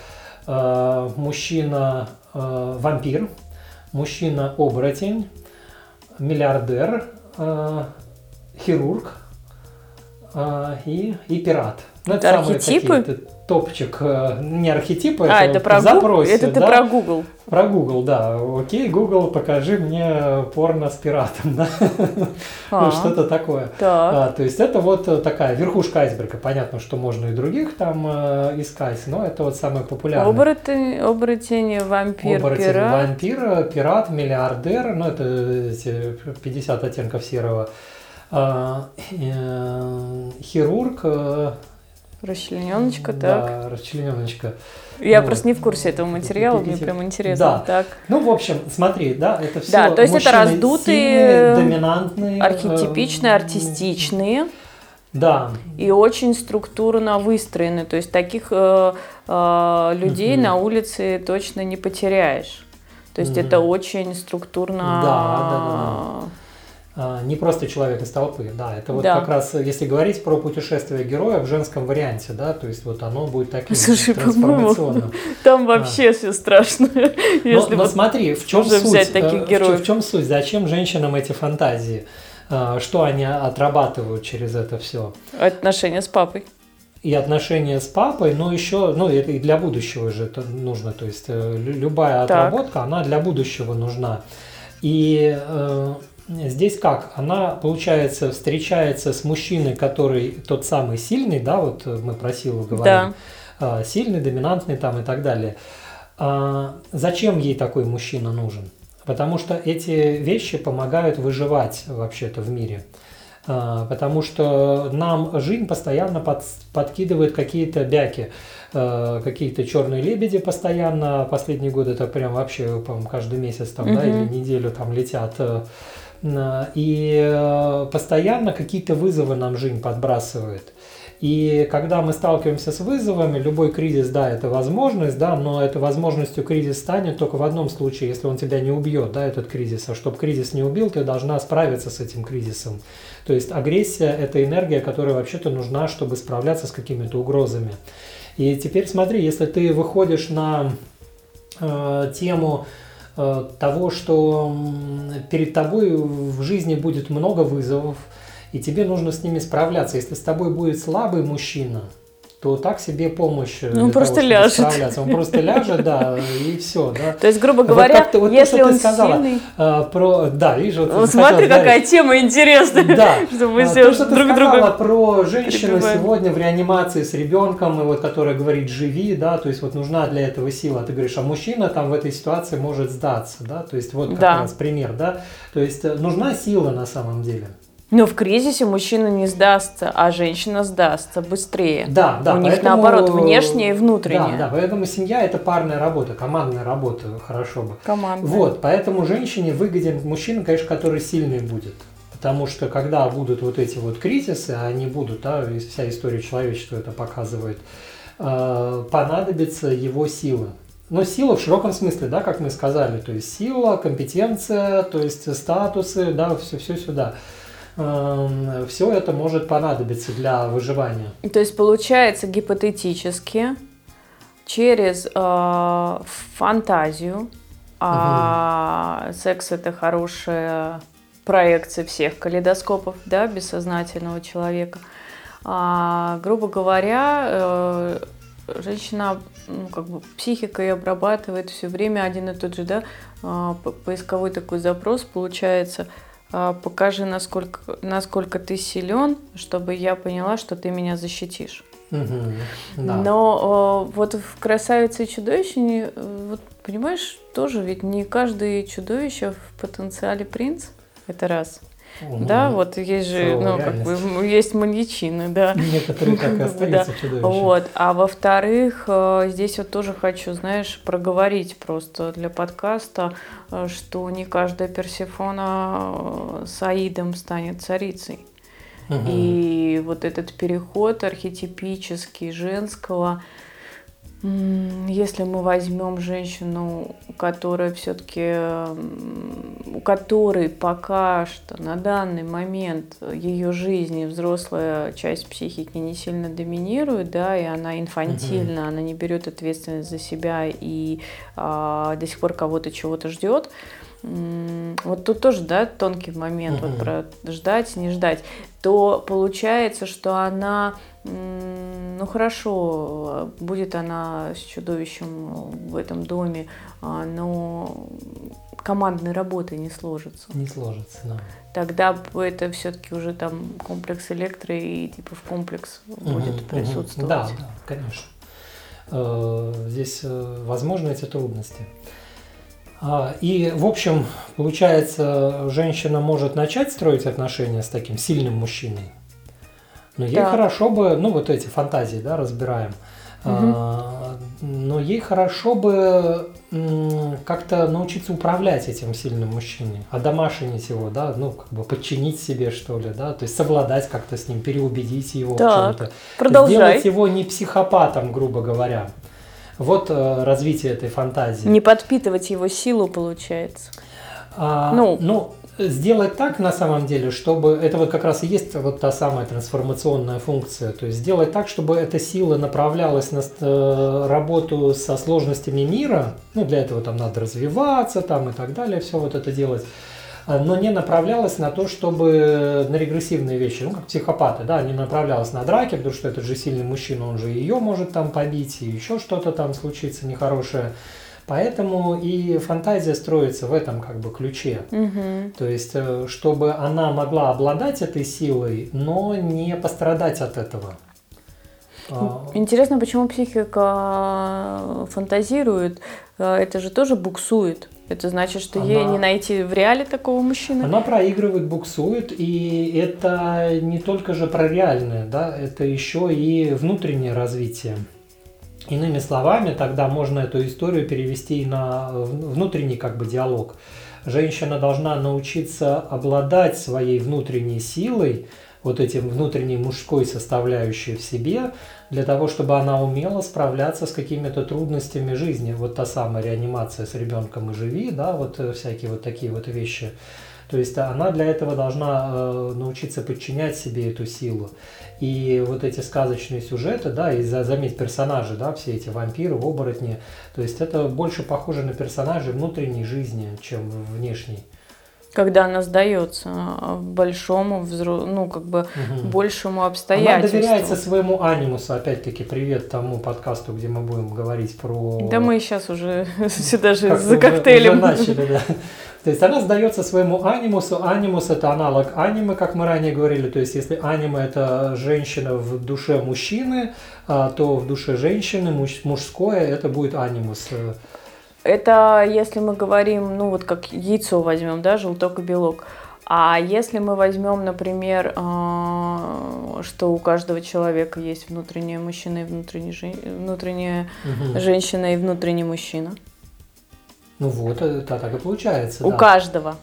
мужчина-вампир, мужчина-оборотень, миллиардер, хирург и, и пират. Ну, это, это архетипы? Топчик, не архетипы, а, это, это про запросе. Это ты да? про Google. Про Google, да. Окей, Google, покажи мне порно с пиратом. Да? Ну, что-то такое. Так. А, то есть это вот такая верхушка айсберга. Понятно, что можно и других там э, искать, но это вот самое популярное. Оборотень, оборотень, вампир, оборотень, пират. Вампир, пират, миллиардер. Ну, это пятьдесят оттенков серого. А, э, хирург... Э, Расчлененочка, так. Да, расчлененочка. Я ну, просто не в курсе этого материала, мне прям интересно. Да. Так. Ну, в общем, смотри, да, это все. Да, то есть это раздутые, сильные, доминантные, архетипичные, артистичные. Да. И очень структурно выстроены. То есть таких э, э, людей угу. на улице точно не потеряешь. То есть угу. это очень структурно. Да, да, да. Не просто человек из толпы, да, это вот да. как раз, если говорить про путешествие героя в женском варианте, да, то есть вот оно будет таким Слушай, трансформационным. Там вообще а. все страшно. Если но, но смотри, в чем суть, в чем суть, зачем женщинам эти фантазии, что они отрабатывают через это все? Отношения с папой. И отношения с папой, но еще, ну, это и для будущего же это нужно, то есть любая так. отработка, она для будущего нужна. И... Здесь как? Она, получается, встречается с мужчиной, который тот самый сильный, да, вот мы про силу говорим, да. сильный, доминантный там и так далее. А зачем ей такой мужчина нужен? Потому что эти вещи помогают выживать вообще-то в мире. Потому что нам жизнь постоянно под, подкидывает какие-то бяки, какие-то черные лебеди постоянно. Последний год это прям вообще, по-моему, каждый месяц там, mm-hmm. да, или неделю там летят. И постоянно какие-то вызовы нам жизнь подбрасывает. И когда мы сталкиваемся с вызовами, любой кризис, да, это возможность, да, но этой возможностью кризис станет только в одном случае, если он тебя не убьет, да, этот кризис. А чтобы кризис не убил, ты должна справиться с этим кризисом. То есть агрессия – это энергия, которая вообще-то нужна, чтобы справляться с какими-то угрозами. И теперь смотри, если ты выходишь на э, тему... того, что перед тобой в жизни будет много вызовов, и тебе нужно с ними справляться. Если с тобой будет слабый мужчина, то так себе помощь. Он просто того, ляжет. Он просто ляжет, да, и все. Да. То есть, грубо говоря, вот вот если то, он сказала, сильный... А, про, да, вижу, вот ну, смотри, какая говорить. Тема интересная, да. Чтобы мы а, все то, что друг ты сказала друга про женщину прикрываем. Сегодня в реанимации с ребенком, и вот, которая говорит «живи», да, то есть вот нужна для этого сила. Ты говоришь, а мужчина там в этой ситуации может сдаться, да, то есть вот как да. раз пример, да, то есть нужна сила на самом деле. Но в кризисе мужчина не сдастся, а женщина сдастся быстрее. Да, да. У них поэтому... наоборот, внешнее и внутреннее. Да, да, поэтому семья – это парная работа, командная работа, хорошо бы. Командная. Вот, поэтому женщине выгоден мужчина, конечно, который сильный будет. Потому что когда будут вот эти вот кризисы, они будут, да, вся история человечества это показывает, понадобится его сила. Но сила в широком смысле, да, как мы сказали, то есть сила, компетенция, то есть статусы, да, все-все сюда. Все это может понадобиться для выживания. То есть, получается, гипотетически, через э, фантазию, а угу. секс – это хорошая проекция всех калейдоскопов, да, бессознательного человека, а, грубо говоря, э, женщина, ну, как бы психикой обрабатывает все время один и тот же, да, поисковой такой запрос, получается, покажи, насколько, насколько ты силен, чтобы я поняла, что ты меня защитишь. Угу, да. Но э, вот в «Красавице и чудовище», вот, понимаешь, тоже ведь не каждое чудовище в потенциале принц. Это раз. Угу. Да, вот есть же, о, ну, как бы, есть маньячины, да. Некоторые так и остаются чудовищами. Вот. А во-вторых, здесь вот тоже хочу, знаешь, проговорить просто для подкаста, что не каждая Персефона с Аидом станет царицей. Угу. И вот этот переход архетипический женского, если мы возьмем женщину, которая все-таки, у которой пока что на данный момент ее жизни взрослая часть психики не сильно доминирует, да, и она инфантильна, mm-hmm. она не берет ответственность за себя и а, до сих пор кого-то чего-то ждет. Вот тут тоже, да, тонкий момент, mm-hmm. вот про ждать, не ждать, то получается, что она, ну хорошо, будет она с чудовищем в этом доме, но командной работы не сложится. Не сложится, да. Тогда это все-таки уже там комплекс электро и типа в комплекс mm-hmm. будет присутствовать. Да, да, конечно. Здесь возможны эти трудности. И, в общем, получается, женщина может начать строить отношения с таким сильным мужчиной, но ей да. хорошо бы, ну вот эти фантазии, да, разбираем, угу. но ей хорошо бы как-то научиться управлять этим сильным мужчиной, одомашнить его, да, ну как бы подчинить себе, что ли, да, то есть совладать как-то с ним, переубедить его в чем-то, сделать его не психопатом, грубо говоря. Вот э, развитие этой фантазии. Не подпитывать его силу, получается. А, ну. ну, сделать так, на самом деле, чтобы... Это вот как раз и есть вот та самая трансформационная функция. То есть сделать так, чтобы эта сила направлялась на э, работу со сложностями мира. Ну, для этого там надо развиваться там, и так далее, все вот это делать. Но не направлялась на то, чтобы на регрессивные вещи, ну, как психопаты, да, не направлялась на драки, потому что этот же сильный мужчина, он же ее может там побить, и еще что-то там случится нехорошее. Поэтому и фантазия строится в этом как бы ключе. Угу. То есть, чтобы она могла обладать этой силой, но не пострадать от этого. Интересно, почему психика фантазирует, это же тоже буксует. Это значит, что она, ей не найти в реале такого мужчины? Она проигрывает, буксует, и это не только же про реальное, да, это еще и внутреннее развитие. Иными словами, тогда можно эту историю перевести на внутренний как бы диалог. Женщина должна научиться обладать своей внутренней силой, вот этим внутренней мужской составляющей в себе, для того, чтобы она умела справляться с какими-то трудностями жизни. Вот та самая реанимация с ребенком и живи, да, вот всякие вот такие вот вещи. То есть она для этого должна э, научиться подчинять себе эту силу. И вот эти сказочные сюжеты, да, и заметь персонажи, да, все эти вампиры, оборотни, то есть это больше похоже на персонажи внутренней жизни, чем внешней. когда она сдается большому взру... ну, как бы угу. большему обстоятельству. Она доверяется своему анимусу, опять-таки, привет тому подкасту, где мы будем говорить про... Да мы сейчас уже сюда же за коктейлем. То есть она сдается своему анимусу. Анимус — это аналог аниме, как мы ранее говорили. То есть если аниме — это женщина в душе мужчины, то в душе женщины мужское — это будет анимус. Это если мы говорим, ну вот как яйцо возьмем, да, желток и белок. А если мы возьмем, например, что у каждого человека есть внутренняя мужчина и внутренняя, жен... внутренняя угу. женщина и внутренний мужчина. Ну вот, это так и получается. У да. каждого.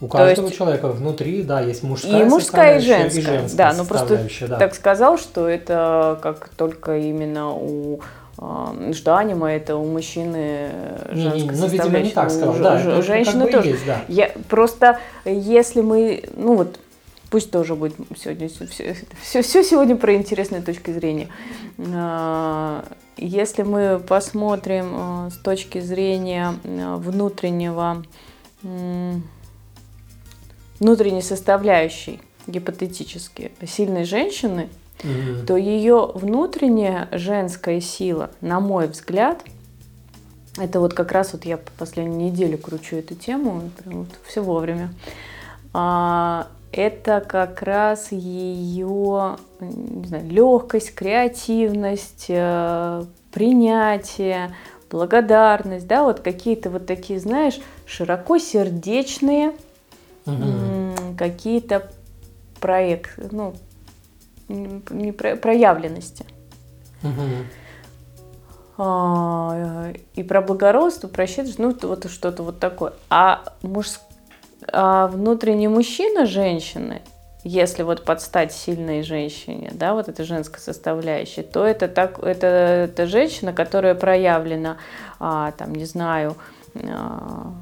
У каждого есть... человека внутри, да, есть мужская и мужская, и женская. И женская да, но просто да. так сказал, что это как только именно у... что аниме это у мужчины женская ну, видимо, не так сказал, у, да, у, у женщины как бы тоже. Есть, да. Я, просто если мы, ну вот, пусть тоже будет сегодня, все, все, все сегодня про интересные точки зрения. Если мы посмотрим с точки зрения внутреннего, внутренней составляющей, гипотетически, сильной женщины, Mm-hmm. то ее внутренняя женская сила, на мой взгляд, это вот как раз вот я по последнюю неделю кручу эту тему, прям вот все вовремя, а, это как раз ее, не знаю, легкость, креативность, принятие, благодарность, да, вот какие-то вот такие, знаешь, широкосердечные mm-hmm. какие-то проекты, ну, не проявленности. Угу. И про благородство, про щедрость, ну, вот что-то вот такое. А, муж... а внутренний мужчина женщины, если вот под стать сильной женщине, да, вот эта женская составляющая, то это, так, это, это женщина, которая проявлена, а, там, не знаю, а...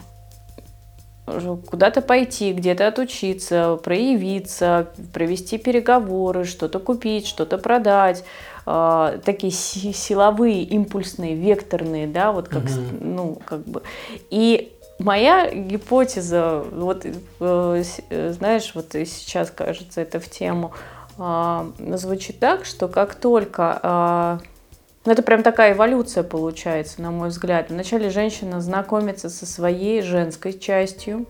куда-то пойти, где-то отучиться, проявиться, провести переговоры, что-то купить, что-то продать. Э, такие силовые, импульсные, векторные, да, вот как, mm-hmm. ну, как бы. И моя гипотеза, вот, э, знаешь, вот сейчас, кажется, это в тему, э, звучит так, что как только... Э, Ну, это прям такая эволюция получается, на мой взгляд. Вначале женщина знакомится со своей женской частью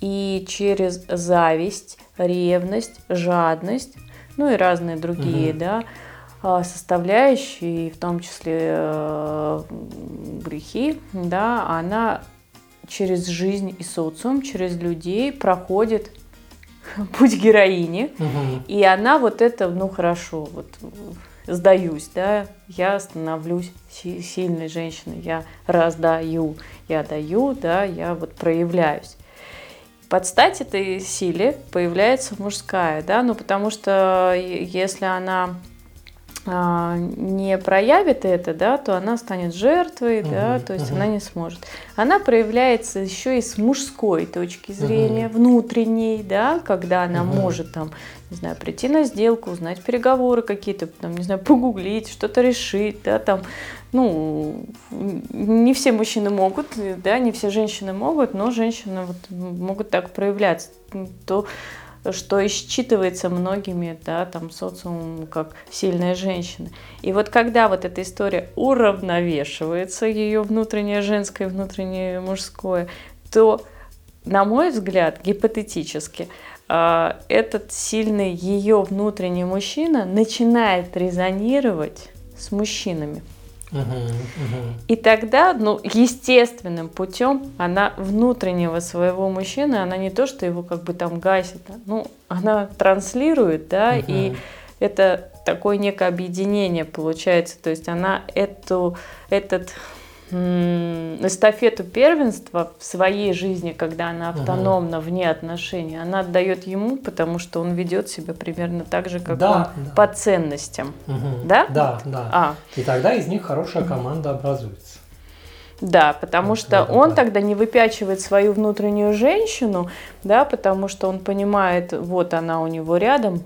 и через зависть, ревность, жадность, ну и разные другие, угу. да, составляющие, в том числе грехи, да, она через жизнь и социум, через людей проходит путь героини, угу. и она вот это, ну хорошо, вот... сдаюсь, да, я становлюсь сильной женщиной, я раздаю, я даю, да, я вот проявляюсь. Под стать этой силе появляется мужская, да, ну потому что если она а, не проявит это, да, то она станет жертвой, угу, да, то есть угу. она не сможет. Она проявляется еще и с мужской точки зрения, угу. внутренней, да, когда она угу. может там, не знаю, прийти на сделку, узнать переговоры какие-то, там, не знаю, погуглить, что-то решить, да, там, ну, не все мужчины могут, да, не все женщины могут, но женщины вот могут так проявляться. То, что и считывается многими, да, там, социумом как сильная женщина. И вот когда вот эта история уравновешивается, ее внутреннее женское, внутреннее мужское, то, на мой взгляд, гипотетически, этот сильный ее внутренний мужчина начинает резонировать с мужчинами. Uh-huh, uh-huh. И тогда, ну, естественным путем она внутреннего своего мужчины, она не то, что его как бы там гасит, а, ну, она транслирует, да, uh-huh. и это такое некое объединение получается. То есть она эту, этот... эстафету первенства в своей жизни, когда она автономна, угу. вне отношений, она отдает ему, потому что он ведет себя примерно так же, как да, он да. по ценностям. Угу. Да? Да, да. А. И тогда из них хорошая команда образуется. Да, потому вот, что да, он да. тогда не выпячивает свою внутреннюю женщину, да, потому что он понимает, вот она у него рядом,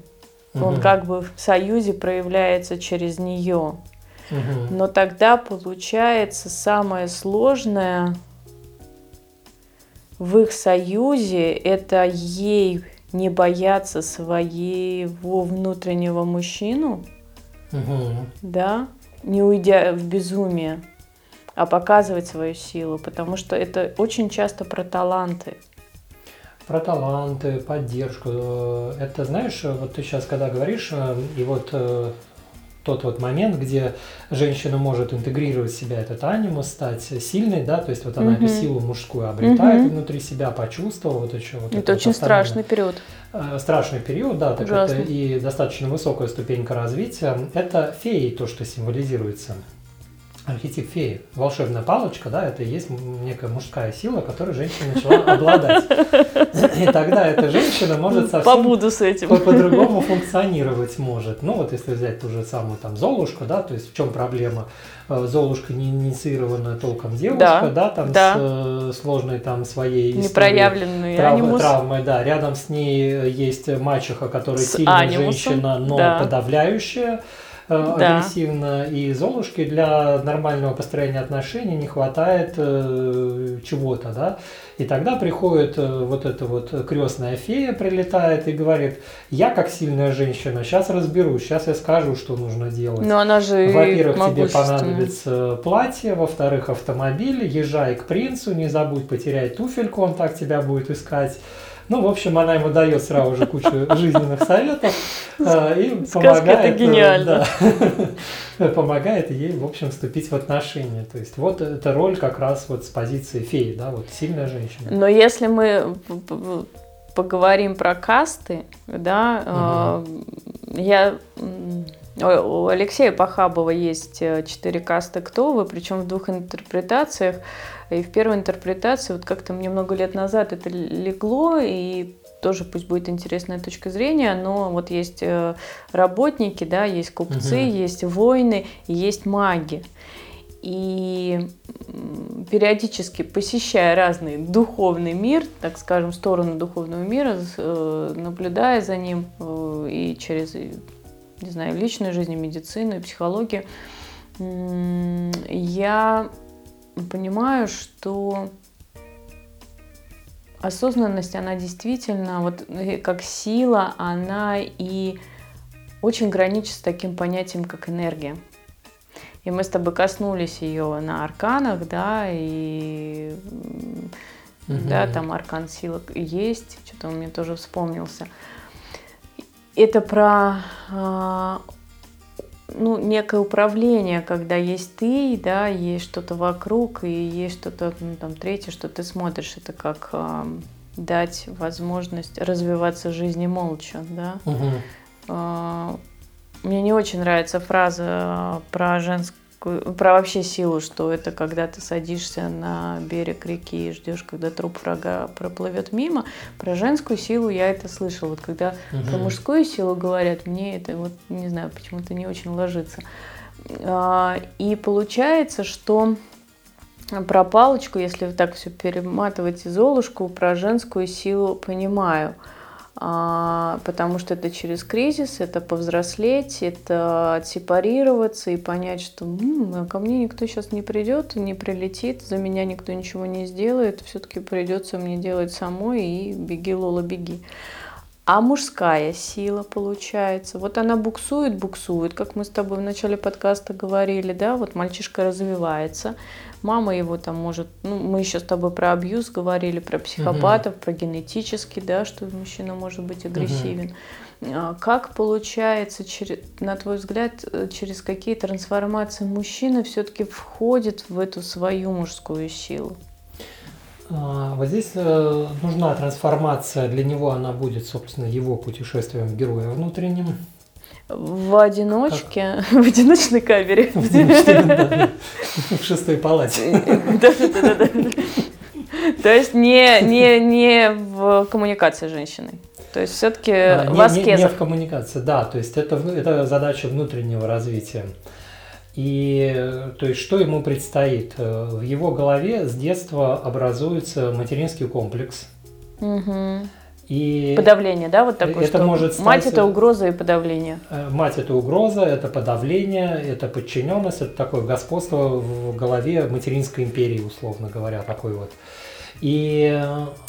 угу. он как бы в союзе проявляется через нее. Но тогда получается самое сложное в их союзе это ей не бояться своего внутреннего мужчину, угу. да, не уйдя в безумие, а показывать свою силу, потому что это очень часто про таланты. Про таланты, поддержку. Это, знаешь, вот ты сейчас, когда говоришь, и вот тот вот момент, где женщина может интегрировать в себя этот анимус, стать сильной, да, то есть вот она mm-hmm. эту силу мужскую обретает mm-hmm. внутри себя, почувствовала вот еще вот это. Это очень вот страшный период. Страшный период, да, так это и достаточно высокая ступенька развития. Это феи, то, что символизируется. Архетип феи. Волшебная палочка, да, это и есть некая мужская сила, которой женщина начала обладать. И тогда эта женщина может совсем Побуду с этим. По- по-другому функционировать может. Ну вот если взять ту же самую там Золушку, да, то есть в чем проблема? Золушка не инициированная толком девушка, да, да там да. с сложной там своей непроявленной травмой, травмой, да, рядом с ней есть мачеха, которая с сильная анимусом. Женщина, но да. подавляющая. Да. агрессивно, и Золушке для нормального построения отношений не хватает э, чего-то, да, и тогда приходит э, вот эта вот крестная фея, прилетает и говорит: я как сильная женщина, сейчас разберусь, сейчас я скажу, что нужно делать. Но она же во-первых, тебе понадобится платье, во-вторых, автомобиль, езжай к принцу, не забудь потерять туфельку, он так тебя будет искать. Ну, в общем, она ему дает сразу же кучу жизненных советов и помогает, да, помогает ей, в общем, вступить в отношения. То есть вот эта роль как раз вот с позиции феи, да, вот сильная женщина. Но если мы поговорим про касты, да, угу. я... у Алексея Похабова есть четыре касты «Кто вы», причем в двух интерпретациях. И в первой интерпретации, вот как-то мне много лет назад это легло, и тоже пусть будет интересная точка зрения, но вот есть работники, да, есть купцы, угу. есть воины, есть маги. И периодически, посещая разный духовный мир, так скажем, сторону духовного мира, наблюдая за ним и через, не знаю, личную жизнь, медицину и психологию, я понимаю, что осознанность, она действительно, вот как сила, она и очень граничит с таким понятием, как энергия. И мы с тобой коснулись ее на арканах, да, и угу. да, там аркан силы есть, что-то он мне тоже вспомнился. Это про... ну, некое управление, когда есть ты, да, есть что-то вокруг, и есть что-то, ну, там, третье, что ты смотришь, это как э, дать возможность развиваться жизни молча, да. Угу. Э, мне не очень нравится фраза про женскую, про вообще силу, что это когда ты садишься на берег реки и ждешь, когда труп врага проплывет мимо. Про женскую силу я это слышала. Вот когда угу. про мужскую силу говорят, мне это вот, не знаю, почему-то не очень ложится. И получается, что про палочку, если так все перематывать, и Золушку, про женскую силу понимаю. Потому что это через кризис, это повзрослеть, это отсепарироваться и понять, что м-м, ко мне никто сейчас не придет, не прилетит, за меня никто ничего не сделает, все-таки придется мне делать самой, и беги, Лола, беги. А мужская сила, получается, вот она буксует, буксует, как мы с тобой в начале подкаста говорили, да, вот мальчишка развивается, мама его там может, ну, мы еще с тобой про абьюз говорили, про психопатов, угу. про генетически, да, что мужчина может быть агрессивен. Угу. Как получается, на твой взгляд, через какие трансформации мужчина все-таки входит в эту свою мужскую силу? Вот здесь нужна трансформация, для него она будет, собственно, его путешествием героя внутренним. В одиночке, как? В одиночной камере. В одиночной, да, в шестой палате. Да-да-да. То есть не, не, не в коммуникации с женщиной. То есть все-таки а, в аскезах. Не, не в коммуникации, да. То есть это, это задача внутреннего развития. И то есть, что ему предстоит? В его голове с детства образуется материнский комплекс. Угу. И подавление, да, вот такое, это что может стать... мать – это угроза и подавление. Мать – это угроза, это подавление, это подчиненность, это такое господство в голове материнской империи, условно говоря, такой вот. И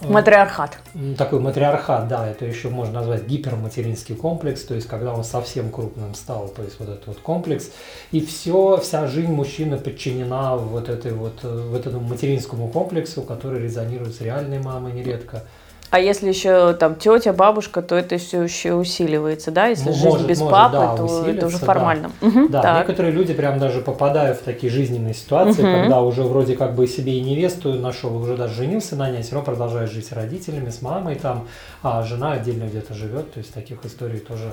матриархат. Такой матриархат, да, это еще можно назвать гиперматеринский комплекс, то есть когда он совсем крупным стал, то есть вот этот вот комплекс, и все, вся жизнь мужчины подчинена вот этой вот, вот этому материнскому комплексу, который резонирует с реальной мамой нередко. А если еще там тетя, бабушка, то это все еще усиливается, да? Если ну, жизнь может, без может, папы, да, то это уже формально. Да, угу, да. Некоторые люди прям даже попадают в такие жизненные ситуации, угу. когда уже вроде как бы себе и невесту нашел, уже даже женился на ней, все равно продолжает жить с родителями, с мамой там, а жена отдельно где-то живет, то есть таких историй тоже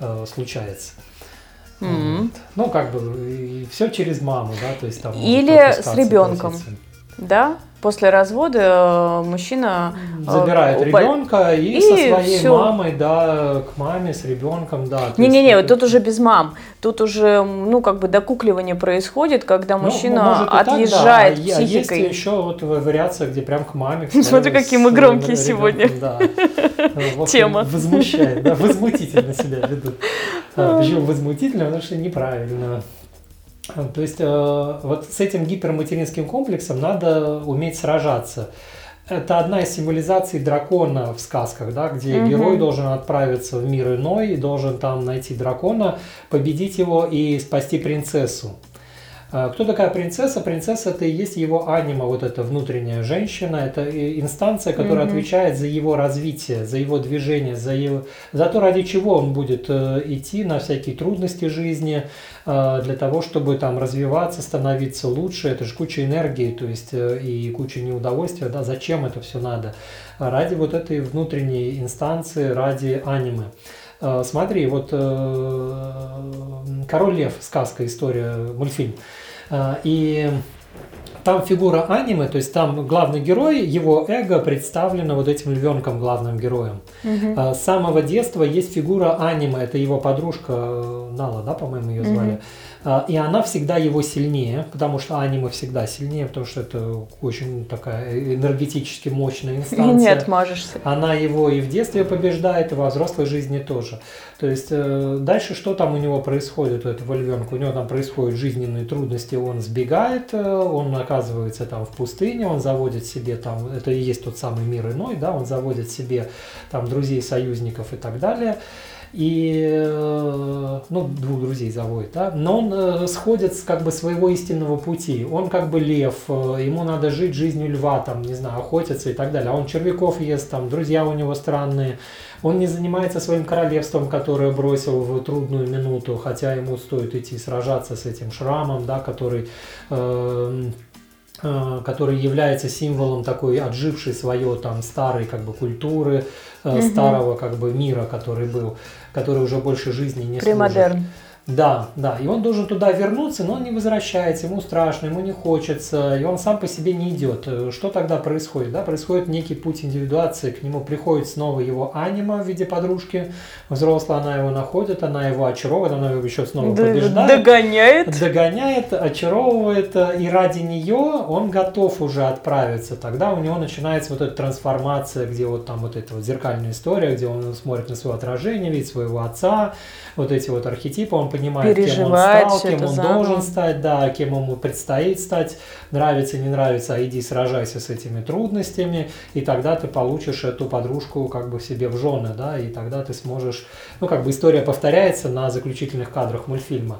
э, случается. Mm-hmm. Вот. Ну как бы все через маму, да? То есть, там, или с ребенком, да? После развода мужчина забирает ребенка и, и со своей все. мамой, да, к маме с ребенком, да. Не-не-не, вот тут уже без мам, тут уже, ну, как бы докукливание происходит, когда мужчина ну, отъезжает так, да. психикой. А есть еще вот вариация, где прям к маме. К Смотри, какие мы громкие сегодня. Да. Тема. Возмущает, да, возмутительно себя ведут. Почему возмутительно? Потому что неправильно. То есть э, вот с этим гиперматеринским комплексом надо уметь сражаться. Это одна из символизаций дракона в сказках, да, где mm-hmm. герой должен отправиться в мир иной, должен там найти дракона, победить его и спасти принцессу. Кто такая принцесса? Принцесса – это и есть его анима, вот эта внутренняя женщина, это инстанция, которая mm-hmm. отвечает за его развитие, за его движение, за, его... за то, ради чего он будет идти на всякие трудности жизни, для того, чтобы там развиваться, становиться лучше. Это же куча энергии, то есть и куча неудовольствия, да, зачем это все надо? Ради вот этой внутренней инстанции, ради анимы. Смотри, вот «Король лев», сказка, история, мультфильм, и там фигура аниме, то есть там главный герой, его эго представлено вот этим львенком, главным героем. Угу. С самого детства есть фигура аниме, это его подружка Нала, да, по-моему, ее звали. Угу. И она всегда его сильнее, потому что аниме всегда сильнее, потому что это очень такая энергетически мощная инстанция. И не отмажешься. Она его и в детстве побеждает, и во взрослой жизни тоже. То есть дальше что там у него происходит, у этого львенка? У него там происходят жизненные трудности, он сбегает, он оказывается там в пустыне, он заводит себе там, это и есть тот самый мир иной, да, он заводит себе там друзей, союзников и так далее. И, ну, двух друзей заводит, да, но он сходит с как бы своего истинного пути, он как бы лев, ему надо жить жизнью льва, там, не знаю, охотиться и так далее, а он червяков ест, там, друзья у него странные, он не занимается своим королевством, которое бросил в трудную минуту, хотя ему стоит идти сражаться с этим шрамом, да, который... Э- который является символом такой отжившей свое там старой как бы культуры, mm-hmm. старого как бы мира, который был, который уже больше жизни не Премодерн. служит. Да, да, и он должен туда вернуться, но он не возвращается, ему страшно, ему не хочется, и он сам по себе не идет. Что тогда происходит? Да, происходит некий путь индивидуации, к нему приходит снова его анима в виде подружки, взрослая, она его находит, она его очаровывает, она его еще снова побеждает. Догоняет. Догоняет, очаровывает, и ради нее он готов уже отправиться. Тогда у него начинается вот эта трансформация, где вот там вот эта вот зеркальная история, где он смотрит на свое отражение, видит своего отца, вот эти вот архетипы, он понимает, кем он стал, кем он заново. должен стать, да, кем ему предстоит стать, нравится, не нравится, а иди сражайся с этими трудностями, и тогда ты получишь эту подружку как бы себе в жены, да, и тогда ты сможешь, ну как бы история повторяется на заключительных кадрах мультфильма.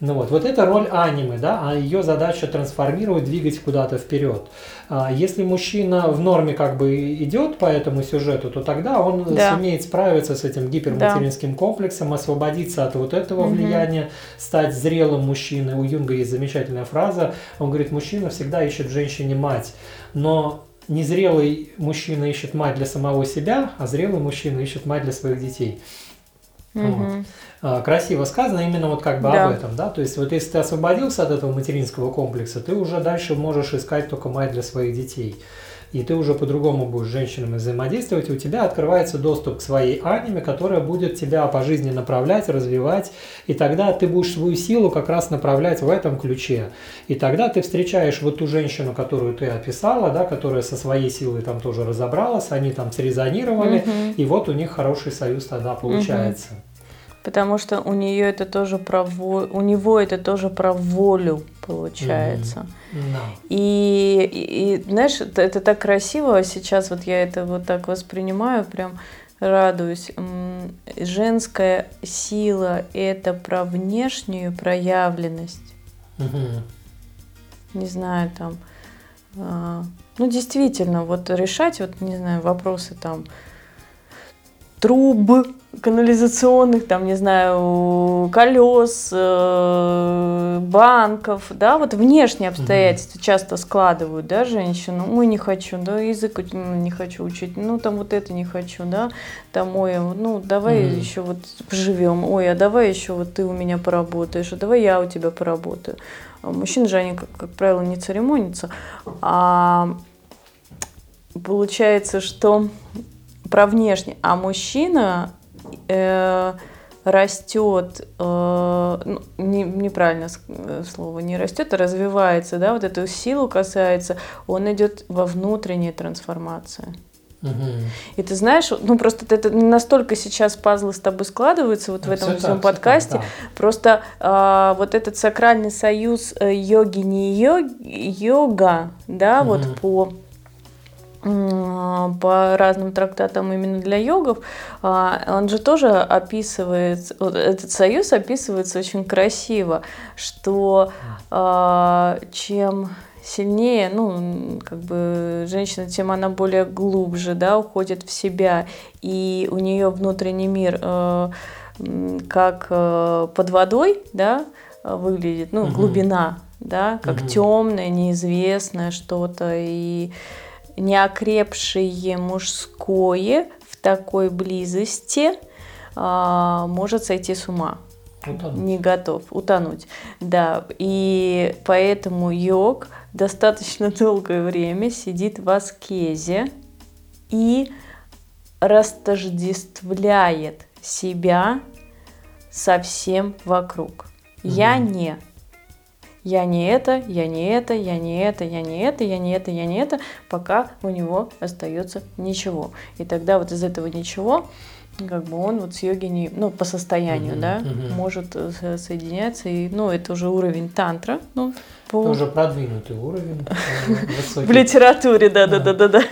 Ну вот, вот это роль аниме, да, а ее задача трансформировать, двигать куда-то вперед. Если мужчина в норме как бы идет по этому сюжету, то тогда он да. сумеет справиться с этим гиперматеринским да. комплексом, освободиться от вот этого угу. влияния, стать зрелым мужчиной. У Юнга есть замечательная фраза, он говорит, мужчина всегда ищет в женщине мать, но... Незрелый мужчина ищет мать для самого себя, а зрелый мужчина ищет мать для своих детей. Mm-hmm. Вот. Красиво сказано именно вот как бы да. об этом, да, то есть вот если ты освободился от этого материнского комплекса, ты уже дальше можешь искать только мать для своих детей. И ты уже по-другому будешь с женщинами взаимодействовать, и у тебя открывается доступ к своей аниме, которая будет тебя по жизни направлять, развивать, и тогда ты будешь свою силу как раз направлять в этом ключе. И тогда ты встречаешь вот ту женщину, которую ты описала, да, которая со своей силой там тоже разобралась, они там срезонировали, угу. и вот у них хороший союз тогда получается. Угу. Потому что у нее это тоже про вол... у него это тоже про волю. получается. Mm-hmm. No. И, и, знаешь, это, это так красиво сейчас, вот я это вот так воспринимаю, прям радуюсь. Женская сила – это про внешнюю проявленность. Mm-hmm. Не знаю, там, ну, действительно, вот решать, вот, не знаю, вопросы там труб канализационных, там, не знаю, колес, банков, да, вот внешние обстоятельства mm-hmm. часто складывают, да, женщину, ой, не хочу, да, язык не хочу учить, ну, там, вот это не хочу, да, там, ой, ну, давай mm-hmm. еще вот поживем, ой, а давай еще вот ты у меня поработаешь, а давай я у тебя поработаю. Мужчины же, они, как, как правило, не церемонятся, а получается, что про внешне, а мужчина э, растет, э, ну, не, неправильно слово, не растет, а развивается, да, вот эту силу касается, он идет во внутренние трансформации. И ты знаешь, ну просто это настолько сейчас пазлы с тобой складываются вот в этом все всем так, подкасте, все так, да. Просто э, вот этот сакральный союз йоги не йог, йога, да, угу. вот по, э, по разным трактатам именно для йогов, э, он же тоже описывается, вот этот союз описывается очень красиво, что э, чем сильнее, ну, как бы женщина, тем она более глубже, да, уходит в себя, и у нее внутренний мир э, как э, под водой, да, выглядит, ну, угу. глубина, да, как угу. темное, неизвестное что-то, и неокрепшее мужское в такой близости э, может сойти с ума. Утонуть. Не готов утонуть, да, и поэтому йог достаточно долгое время сидит в аскезе и растождествляет себя со всем вокруг. Mm-hmm. Я не, я не это, я не это, я не это, я не это, я не это, я не это, пока у него остается ничего. И тогда вот из этого ничего как бы он вот с йоги не, ну, по состоянию, mm-hmm, да, mm-hmm. может соединяться. И, ну, это уже уровень тантра. Ну, по... Это уже продвинутый уровень. В литературе, да-да-да-да.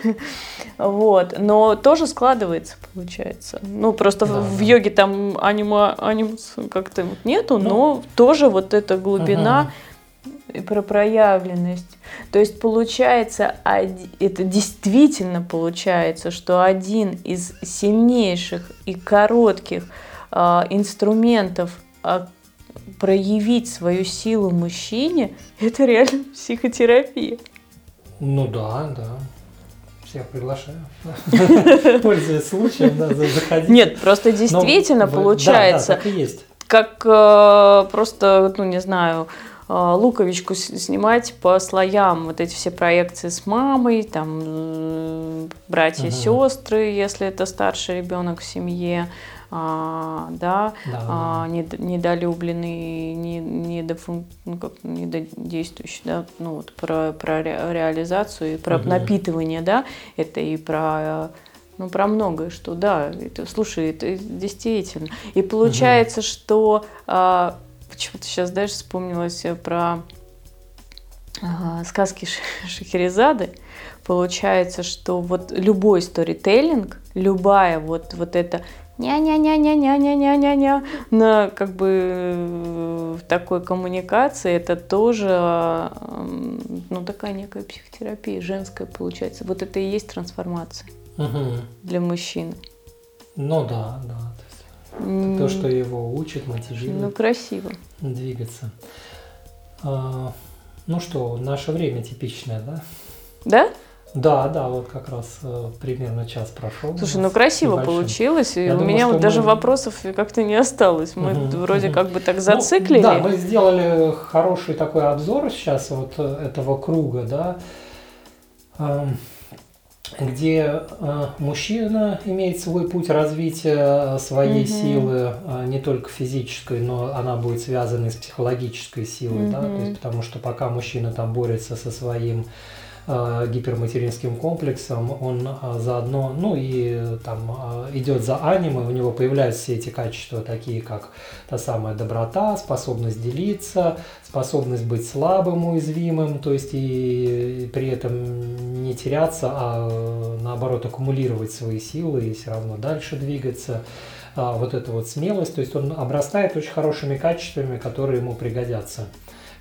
Вот. Но тоже складывается, получается. Ну, просто в йоге там анима, анимус как-то нету, но тоже вот эта глубина и про проявленность. То есть получается, это действительно получается, что один из сильнейших и коротких э, инструментов э, проявить свою силу мужчине – это реально психотерапия. Ну да, да. Всех приглашаю. Пользуясь случаем, заходите. Нет, просто действительно получается. Да, так и есть. Как просто, ну не знаю, луковичку снимать по слоям, вот эти все проекции с мамой, там, братья, ага. сестры, если это старший ребенок в семье, а, да, да, а, да. Нед, недолюбленный, недофун, ну, как, недодействующий, да, ну, вот про, про реализацию и про ага. напитывание, да, это и про, ну, про многое, что, да, это, слушай, это действительно. И получается, ага. что а, почему-то сейчас даже вспомнилось про э, сказки Шахерезады. Получается, что вот любой сторителлинг, любая вот, вот эта ня-ня-ня-ня-ня-ня-ня-ня-ня на как бы в такой коммуникации, это тоже э, ну, такая некая психотерапия, женская получается. Вот это и есть трансформация угу. для мужчин. Ну да, да. То, что его учат, мотивирует. Ну, красиво. Двигаться. А, ну что, наше время типичное, да? Да? Да, да, вот как раз примерно час прошел. Слушай, ну красиво небольшим. Получилось, и я у думаю, меня вот даже мы... вопросов как-то не осталось. Мы угу, вроде угу. как бы так зациклили. Ну, да, мы сделали хороший такой обзор сейчас вот этого круга, да, где э, мужчина имеет свой путь развития своей mm-hmm. силы, э, не только физической, но она будет связана с психологической силой, mm-hmm. да, то есть, потому что пока мужчина там борется со своим гиперматеринским комплексом, он заодно, ну и там идет за аниме, у него появляются все эти качества, такие как та самая доброта, способность делиться, способность быть слабым, уязвимым, то есть и при этом не теряться, а наоборот аккумулировать свои силы и все равно дальше двигаться. Вот эта вот смелость, то есть он обрастает очень хорошими качествами, которые ему пригодятся.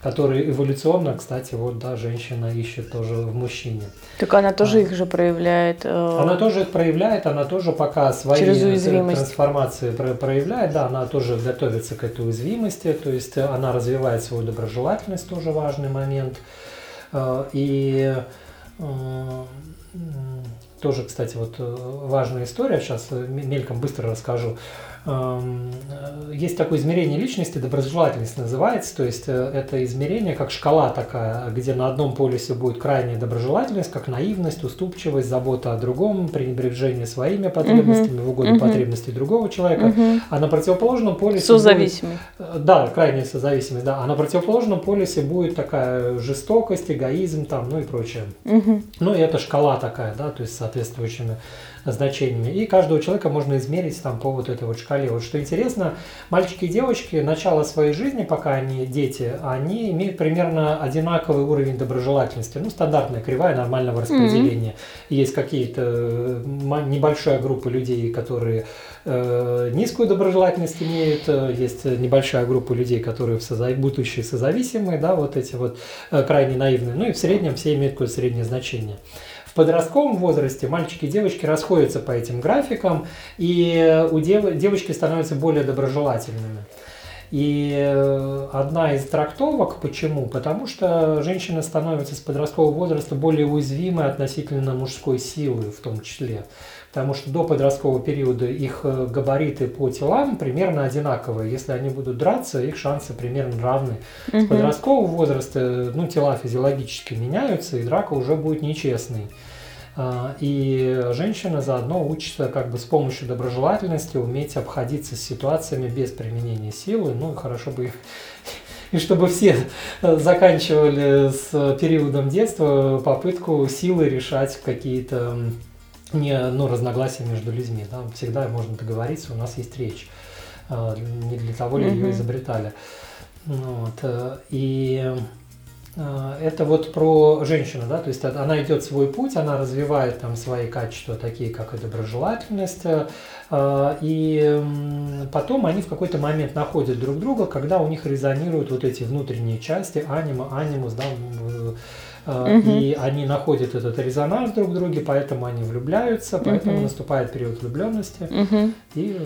Которые эволюционно, кстати, вот, да, женщина ищет тоже в мужчине. Так она тоже а, их же проявляет. Э... Она тоже их проявляет, она тоже пока свои трансформации про- проявляет, да, она тоже готовится к этой уязвимости, то есть она развивает свою доброжелательность, тоже важный момент. И тоже, кстати, вот важная история, сейчас мельком быстро расскажу. Есть такое измерение личности, доброжелательность называется, то есть это измерение как шкала такая, где на одном полюсе будет крайняя доброжелательность, как наивность, уступчивость, забота о другом, пренебрежение своими потребностями, uh-huh. в угоду uh-huh. потребностей другого человека, uh-huh. а на противоположном полюсе... Созависимость. Будет, да, крайняя созависимость, да, а на противоположном полюсе будет такая жестокость, эгоизм там, ну и прочее. Uh-huh. Ну и это шкала такая, да, то есть соответствующими значениями. И каждого человека можно измерить там по вот этой вот шкале. Вот что интересно, мальчики и девочки, начало своей жизни, пока они дети, они имеют примерно одинаковый уровень доброжелательности. Ну, стандартная кривая нормального распределения. Mm-hmm. Есть какие-то небольшая группа людей, которые э, низкую доброжелательность имеют, есть небольшая группа людей, которые в соза... будущие созависимые, да, вот эти вот э, крайне наивные. Ну и в среднем все имеют какое-то среднее значение. В подростковом возрасте мальчики и девочки расходятся по этим графикам, и у дев... девочки становятся более доброжелательными. И одна из трактовок, почему? Потому что женщина становится с подросткового возраста более уязвимой относительно мужской силы в том числе. Потому что до подросткового периода их габариты по телам примерно одинаковые. Если они будут драться, их шансы примерно равны. Угу. С подросткового возраста ну, тела физиологически меняются, и драка уже будет нечестной. И женщина заодно учится как бы с помощью доброжелательности уметь обходиться с ситуациями без применения силы. Ну, хорошо бы... И чтобы все заканчивали с периодом детства попытку силы решать какие-то... Не, ну, разногласия между людьми, да, всегда можно договориться, у нас есть речь, не для того ли mm-hmm. ее изобретали. Вот. И это вот про женщину, да, то есть она идет свой путь, она развивает там свои качества, такие как и доброжелательность, и потом они в какой-то момент находят друг друга, когда у них резонируют вот эти внутренние части, анима, анимус, да, и угу. они находят этот резонанс друг в друге, поэтому они влюбляются, поэтому угу. наступает период влюбленности угу. и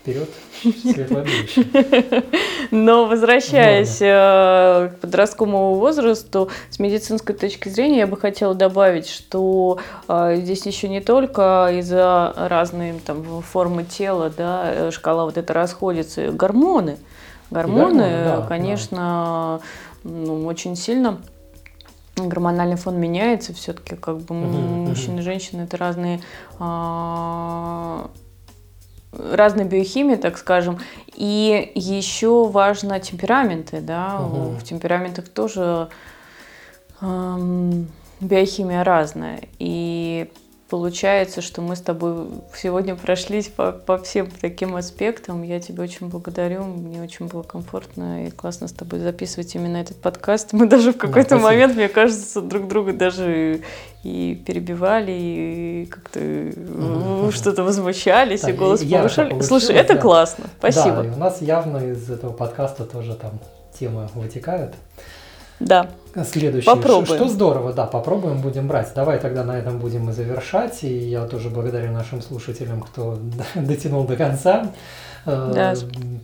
вперед светлое будущее. Но возвращаясь Ладно. к подростковому возрасту, с медицинской точки зрения я бы хотела добавить, что здесь еще не только из-за разной там, формы тела, да, шкала вот эта расходится, гормоны, гормоны, гормоны да, конечно, да. Ну, очень сильно. Гормональный фон меняется, все-таки как бы uh-huh, мужчины и uh-huh. женщины это разные, а, разная биохимия, так скажем. И еще важно темпераменты, да, uh-huh. в темпераментах тоже а, биохимия разная. И получается, что мы с тобой сегодня прошлись по, по всем таким аспектам. Я тебя очень благодарю. Мне очень было комфортно и классно с тобой записывать именно этот подкаст. Мы даже в какой-то да, момент, мне кажется, друг друга даже и перебивали, и как-то mm-hmm. что-то возмущались, да, и голос повышали. Слушай, это я... классно. Спасибо. Да, и у нас явно из этого подкаста тоже там темы вытекают. Да. Следующее. Попробуем. Что, что здорово, да, попробуем, будем брать. Давай тогда на этом будем и завершать. И я тоже благодарю нашим слушателям, кто дотянул до конца. Да.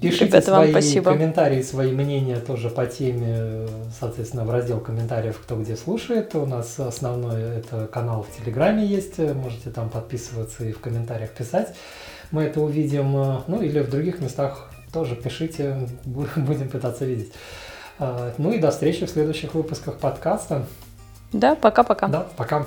Пишите Ребята, свои вам комментарии, свои мнения тоже по теме, соответственно, в раздел комментариев, кто где слушает. У нас основной это канал в Телеграме есть, можете там подписываться и в комментариях писать. Мы это увидим, ну или в других местах тоже пишите, будем пытаться видеть. Ну и до встречи в следующих выпусках подкаста. Да, пока-пока. Да, пока.